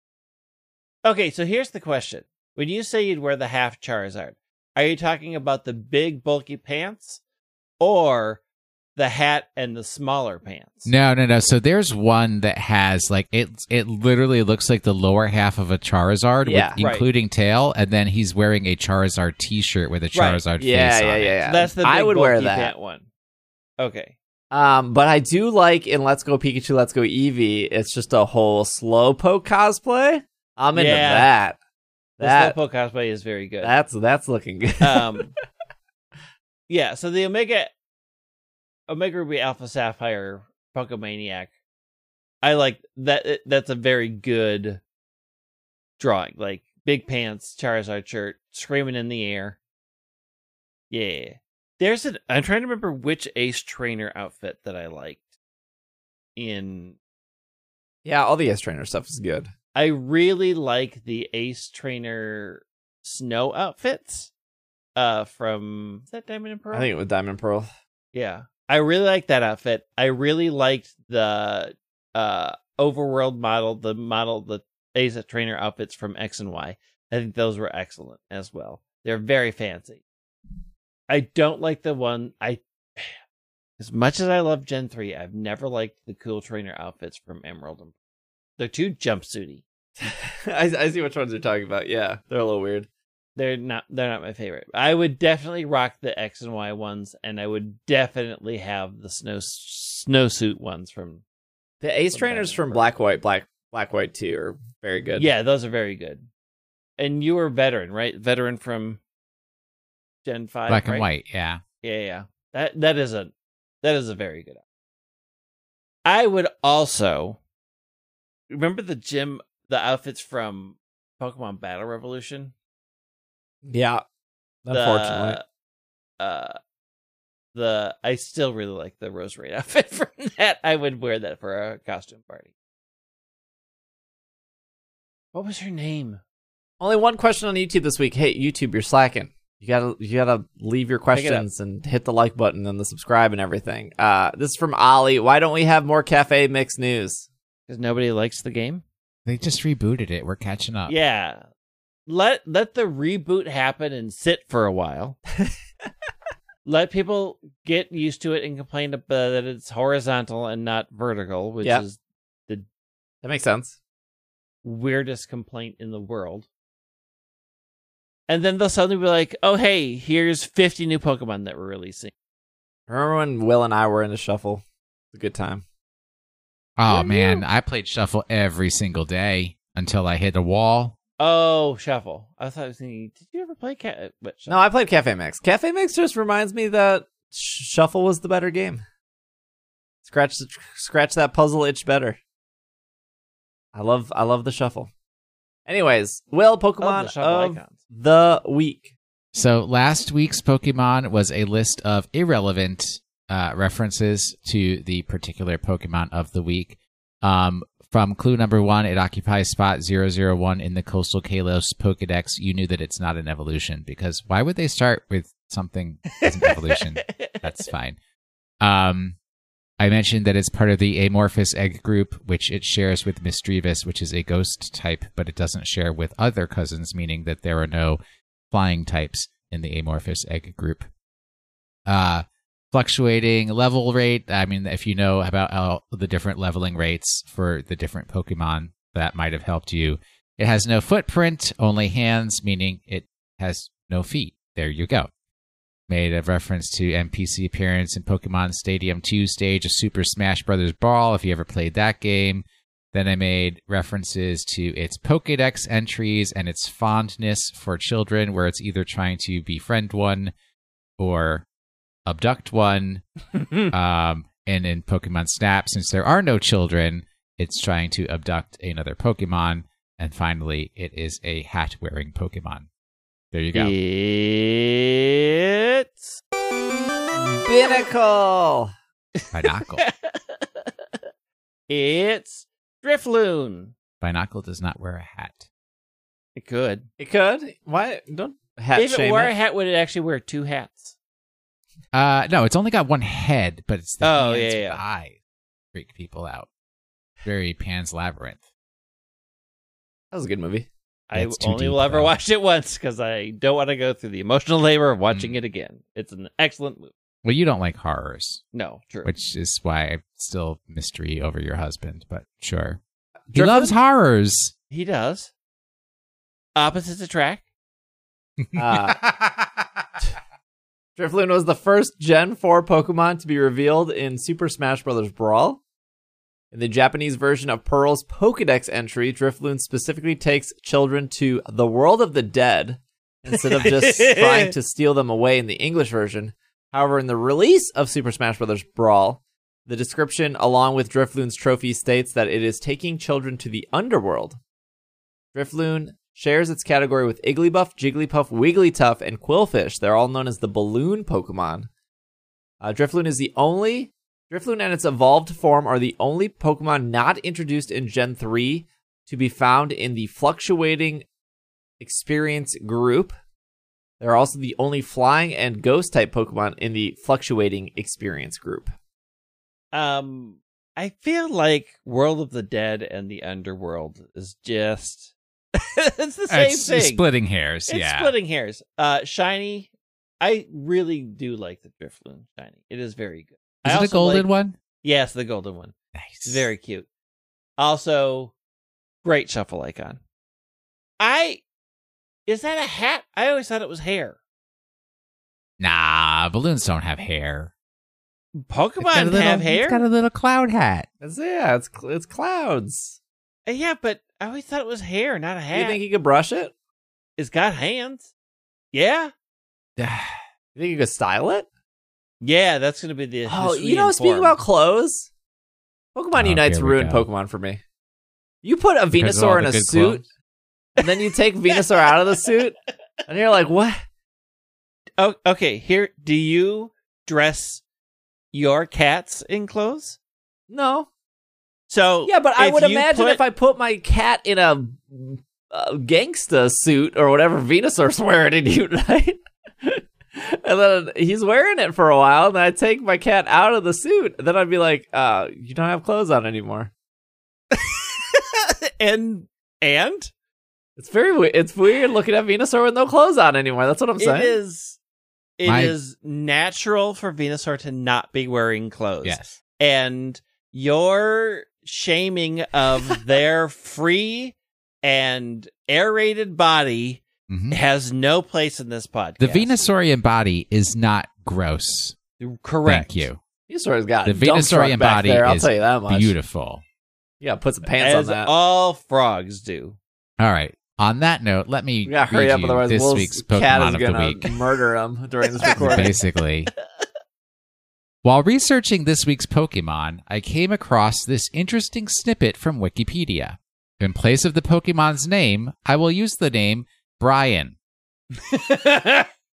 Okay, so here's the question. When you say you'd wear the half Charizard, Are you talking about the big bulky pants or the hat and the smaller pants? No, no, no. So there's one that has like it it literally looks like the lower half of a Charizard, yeah, with, right, including tail, and then he's wearing a Charizard t-shirt with a Charizard, right, face, yeah, on, yeah, it. Yeah, yeah. So that's the big, I would wear that one. Okay. Um, but I do like in Let's Go Pikachu, Let's Go Eevee, it's just a whole Slowpoke cosplay. I'm into, yeah, that. That Slowpoke cosplay is very good. That's that's looking good. Um, yeah, so the Omega Omega Ruby Alpha Sapphire Pokemaniac, I like that. It, that's a very good drawing. Like big pants, Charizard shirt, screaming in the air. Yeah. There's an, I'm trying to remember which Ace Trainer outfit that I liked. In, yeah, all the Ace Trainer stuff is good. I really like the Ace Trainer snow outfits. Uh, from, is that Diamond and Pearl? I think it was Diamond and Pearl. Yeah, I really like that outfit. I really liked the uh overworld model, the model, the Ace Trainer outfits from X and Y. I think those were excellent as well. They're very fancy. I don't like the one, I, as much as I love Gen three, I've never liked the cool trainer outfits from Emerald and Pearl. They're too jumpsuity. I, I see which ones you're talking about. Yeah, they're a little weird. They're not They're not my favorite. I would definitely rock the X and Y ones, and I would definitely have the snow snowsuit ones from... The Ace from Trainers from Black, White, Black, Black, White two are very good. Yeah, those are very good. And you were veteran, right? Veteran from... Gen five, Black, right? And White, yeah. Yeah, yeah. That that is a that is a very good. I would also remember the gym the outfits from Pokemon Battle Revolution. Yeah. Unfortunately. The, uh the I still really like the Rose Raid outfit from that. I would wear that for a costume party. What was her name? Only one question on YouTube this week. Hey, YouTube, you're slacking. You gotta, you gotta leave your questions and hit the like button and the subscribe and everything. Uh, this is from Ollie. Why don't we have more Cafe Mix news? Because nobody likes the game. They just rebooted it. We're catching up. Yeah, let let the reboot happen and sit for a while. Let people get used to it and complain that it's horizontal and not vertical, which, yep, is the that makes sense. Weirdest complaint in the world. And then they'll suddenly be like, oh, hey, here's fifty new Pokemon that we're releasing. Remember when Will and I were in the Shuffle? It was a good time. Oh, yeah, man. Yeah. I played Shuffle every single day until I hit a wall. Oh, Shuffle. I thought I was thinking, did you ever play Ca- what, Shuffle? No, I played Cafe Mix. Cafe Mix just reminds me that Shuffle was the better game. Scratch the, scratch that puzzle itch better. I love, I love the Shuffle. Anyways, Will, Pokemon of icons. The week. So last week's Pokemon was a list of irrelevant uh, references to the particular Pokemon of the week. Um, from clue number one, it occupies spot zero zero one in the Coastal Kalos Pokedex. You knew that it's not an evolution, because why would they start with something as an evolution? That's fine. Um, I mentioned that it's part of the amorphous egg group, which it shares with Misdreavus, which is a ghost type, but it doesn't share with other cousins, meaning that there are no flying types in the amorphous egg group. Uh, fluctuating level rate. I mean, if you know about all the different leveling rates for the different Pokemon, that might have helped you. It has no footprint, only hands, meaning it has no feet. There you go. Made a reference to N P C appearance in Pokemon Stadium two stage of Super Smash Bros. Brawl, if you ever played that game. Then I made references to its Pokedex entries and its fondness for children, where it's either trying to befriend one or abduct one. um, and in Pokemon Snap, since there are no children, it's trying to abduct another Pokemon. And finally, it is a hat-wearing Pokemon. There you go. It's Binnacle. Binacle. It's Drifloon. Binacle does not wear a hat. It could. It could. Why don't hat shame it? If it wore a hat, would it actually wear two hats? Uh, no, it's only got one head, but it's the oh, hands yeah, yeah. eye freak people out. Very Pan's Labyrinth. That was a good movie. I only will ever watch it once because I don't want to go through the emotional labor of watching mm. it again. It's an excellent movie. Well, you don't like horrors. No, true. Which is why I still mystery over your husband, but sure. He Drift loves horrors. He does. Opposites attract. Uh, Drifloon was the first Gen four Pokemon to be revealed in Super Smash Bros. Brawl. In the Japanese version of Pearl's Pokedex entry, Drifloon specifically takes children to the world of the dead instead of just trying to steal them away in the English version. However, in the release of Super Smash Bros. Brawl, the description along with Drifloon's trophy states that it is taking children to the underworld. Drifloon shares its category with Igglybuff, Jigglypuff, Wigglytuff, and Quillfish. They're all known as the balloon Pokemon. Uh, Drifloon is the only... Drifloon and its evolved form are the only Pokemon not introduced in Gen three to be found in the fluctuating experience group. They're also the only flying and ghost type Pokemon in the fluctuating experience group. Um, I feel like World of the Dead and the Underworld is just... it's the same it's, thing. It's splitting hairs, it's yeah. It's splitting hairs. Uh, shiny, I really do like the Drifloon shiny. It is very good. Is I it the golden like, one? Yes, the golden one. Nice. It's very cute. Also, great shuffle icon. I, is that a hat? I always thought it was hair. Nah, balloons don't have hair. Pokemon little, have hair? It's got a little cloud hat. It's, yeah, it's, it's clouds. Yeah, but I always thought it was hair, not a hat. You think you could brush it? It's got hands. Yeah. You think you could style it? Yeah, that's going to be the... Oh, you know, speaking about clothes, Pokemon oh, Unite's ruined go. Pokemon for me. You put a because Venusaur in a suit, clothes. And then you take Venusaur out of the suit, and you're like, what? Oh, okay, here, do you dress your cats in clothes? No. So yeah, but I would imagine put... if I put my cat in a, a gangsta suit or whatever Venusaur's wearing in Unite, and then he's wearing it for a while, and then I take my cat out of the suit, and then I'd be like, uh, you don't have clothes on anymore. and and it's very weird. It's weird looking at Venusaur with no clothes on anymore. That's what I'm saying. It is. It my... is natural for Venusaur to not be wearing clothes. Yes, and your shaming of their free and aerated body mm-hmm. has no place in this podcast. The Venusaurian body is not gross. Correct. Thank you. Venusaur's got the Venusaurian body there, I'll is tell you that much. Beautiful. Yeah, put some pants As on that. All frogs do. All right. On that note, let me yeah, hurry up, otherwise this Wolf's week's Pokemon cat is of gonna the week. Murder him during this recording. Basically. While researching this week's Pokemon, I came across this interesting snippet from Wikipedia. In place of the Pokemon's name, I will use the name Brian.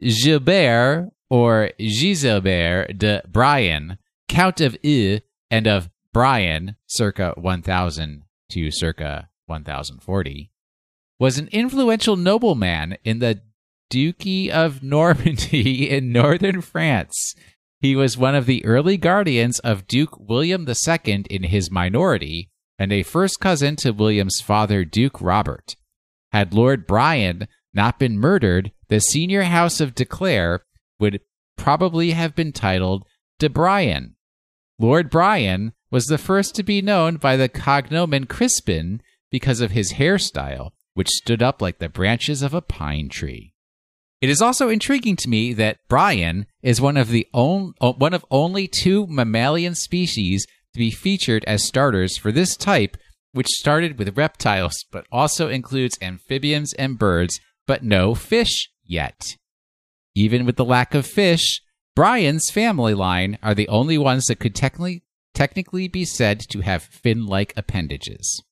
Gilbert, or Giselbert de Brian, Count of I and of Brian, circa one thousand to circa one thousand forty, was an influential nobleman in the Duchy of Normandy in northern France. He was one of the early guardians of Duke William the Second in his minority, and a first cousin to William's father, Duke Robert. Had Lord Brian not been murdered, the senior house of de Clare would probably have been titled de Brian. Lord Brian was the first to be known by the cognomen Crispin because of his hairstyle, which stood up like the branches of a pine tree. It is also intriguing to me that Brian is one of the on, one of only two mammalian species to be featured as starters for this type, which started with reptiles, but also includes amphibians and birds, but no fish yet. Even with the lack of fish, Brian's family line are the only ones that could technically technically be said to have fin-like appendages.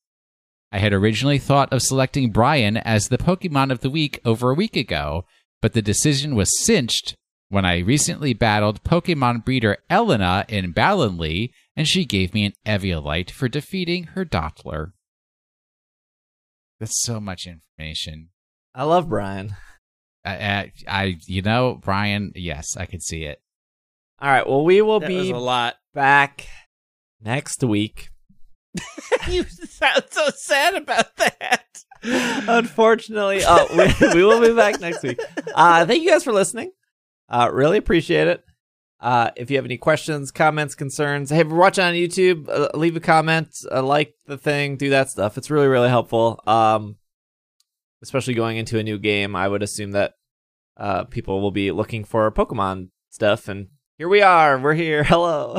I had originally thought of selecting Brian as the Pokemon of the week over a week ago, but the decision was cinched when I recently battled Pokemon breeder Elena in Ballinlee, and she gave me an Eviolite for defeating her Doppler. That's so much information. I love Brian. I, I, I you know, Brian, yes, I could see it. All right, well, we will that be a lot. Back next week. You sound so sad about that. Unfortunately, uh, we, we will be back next week. Uh, thank you guys for listening. Uh, really appreciate it. Uh, if you have any questions, comments, concerns, hey, if you're watching on YouTube, uh, leave a comment, uh, like the thing, do that stuff. It's really, really helpful. Um, especially going into a new game, I would assume that uh, people will be looking for Pokemon stuff, and here we are. We're here. Hello.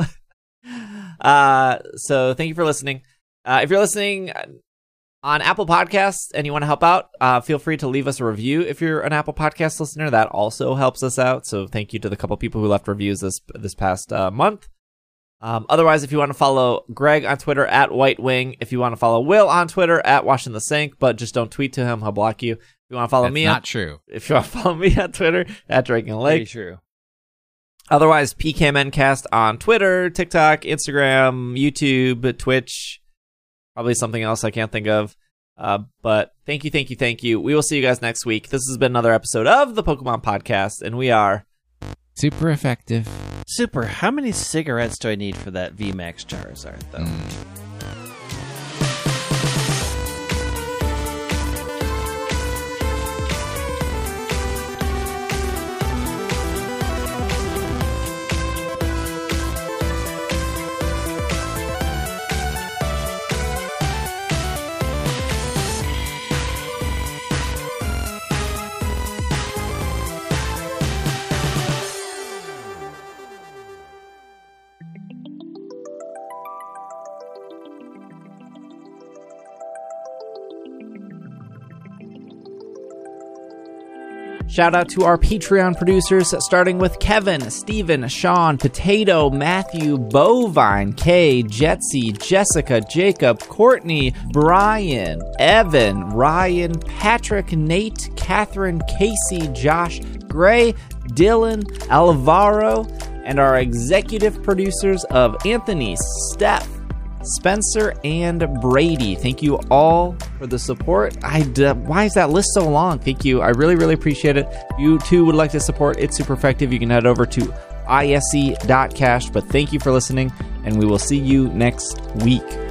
uh, so thank you for listening. Uh, if you're listening on Apple Podcasts and you want to help out, uh, feel free to leave us a review if you're an Apple Podcast listener. That also helps us out. So thank you to the couple people who left reviews this this past uh, month. Um, otherwise, if you want to follow Greg on Twitter at White Wing, if you want to follow Will on Twitter at Washing the Sink, but just don't tweet to him; he'll block you. If you want to follow That's me, not on, true. If you want to follow me on Twitter at Drake and Lake, pretty true. Otherwise, PKMNcast on Twitter, TikTok, Instagram, YouTube, Twitch. Probably something else I can't think of. Uh, but thank you, thank you, thank you. We will see you guys next week. This has been another episode of the Pokemon Podcast, and we are... super effective. Super. How many cigarettes do I need for that V max Charizard, though? Mm. Shout out to our Patreon producers, starting with Kevin, Steven, Sean, Potato, Matthew, Bovine, Kay, Jetsy, Jessica, Jacob, Courtney, Brian, Evan, Ryan, Patrick, Nate, Catherine, Casey, Josh, Gray, Dylan, Alvaro, and our executive producers of Anthony, Steph, Spencer, and Brady. Thank you all for the support. I d- why is that list so long? Thank you. I really, really appreciate it. If you too would like to support It's Super Effective, you can head over to I S E dot cash. But thank you for listening, and we will see you next week.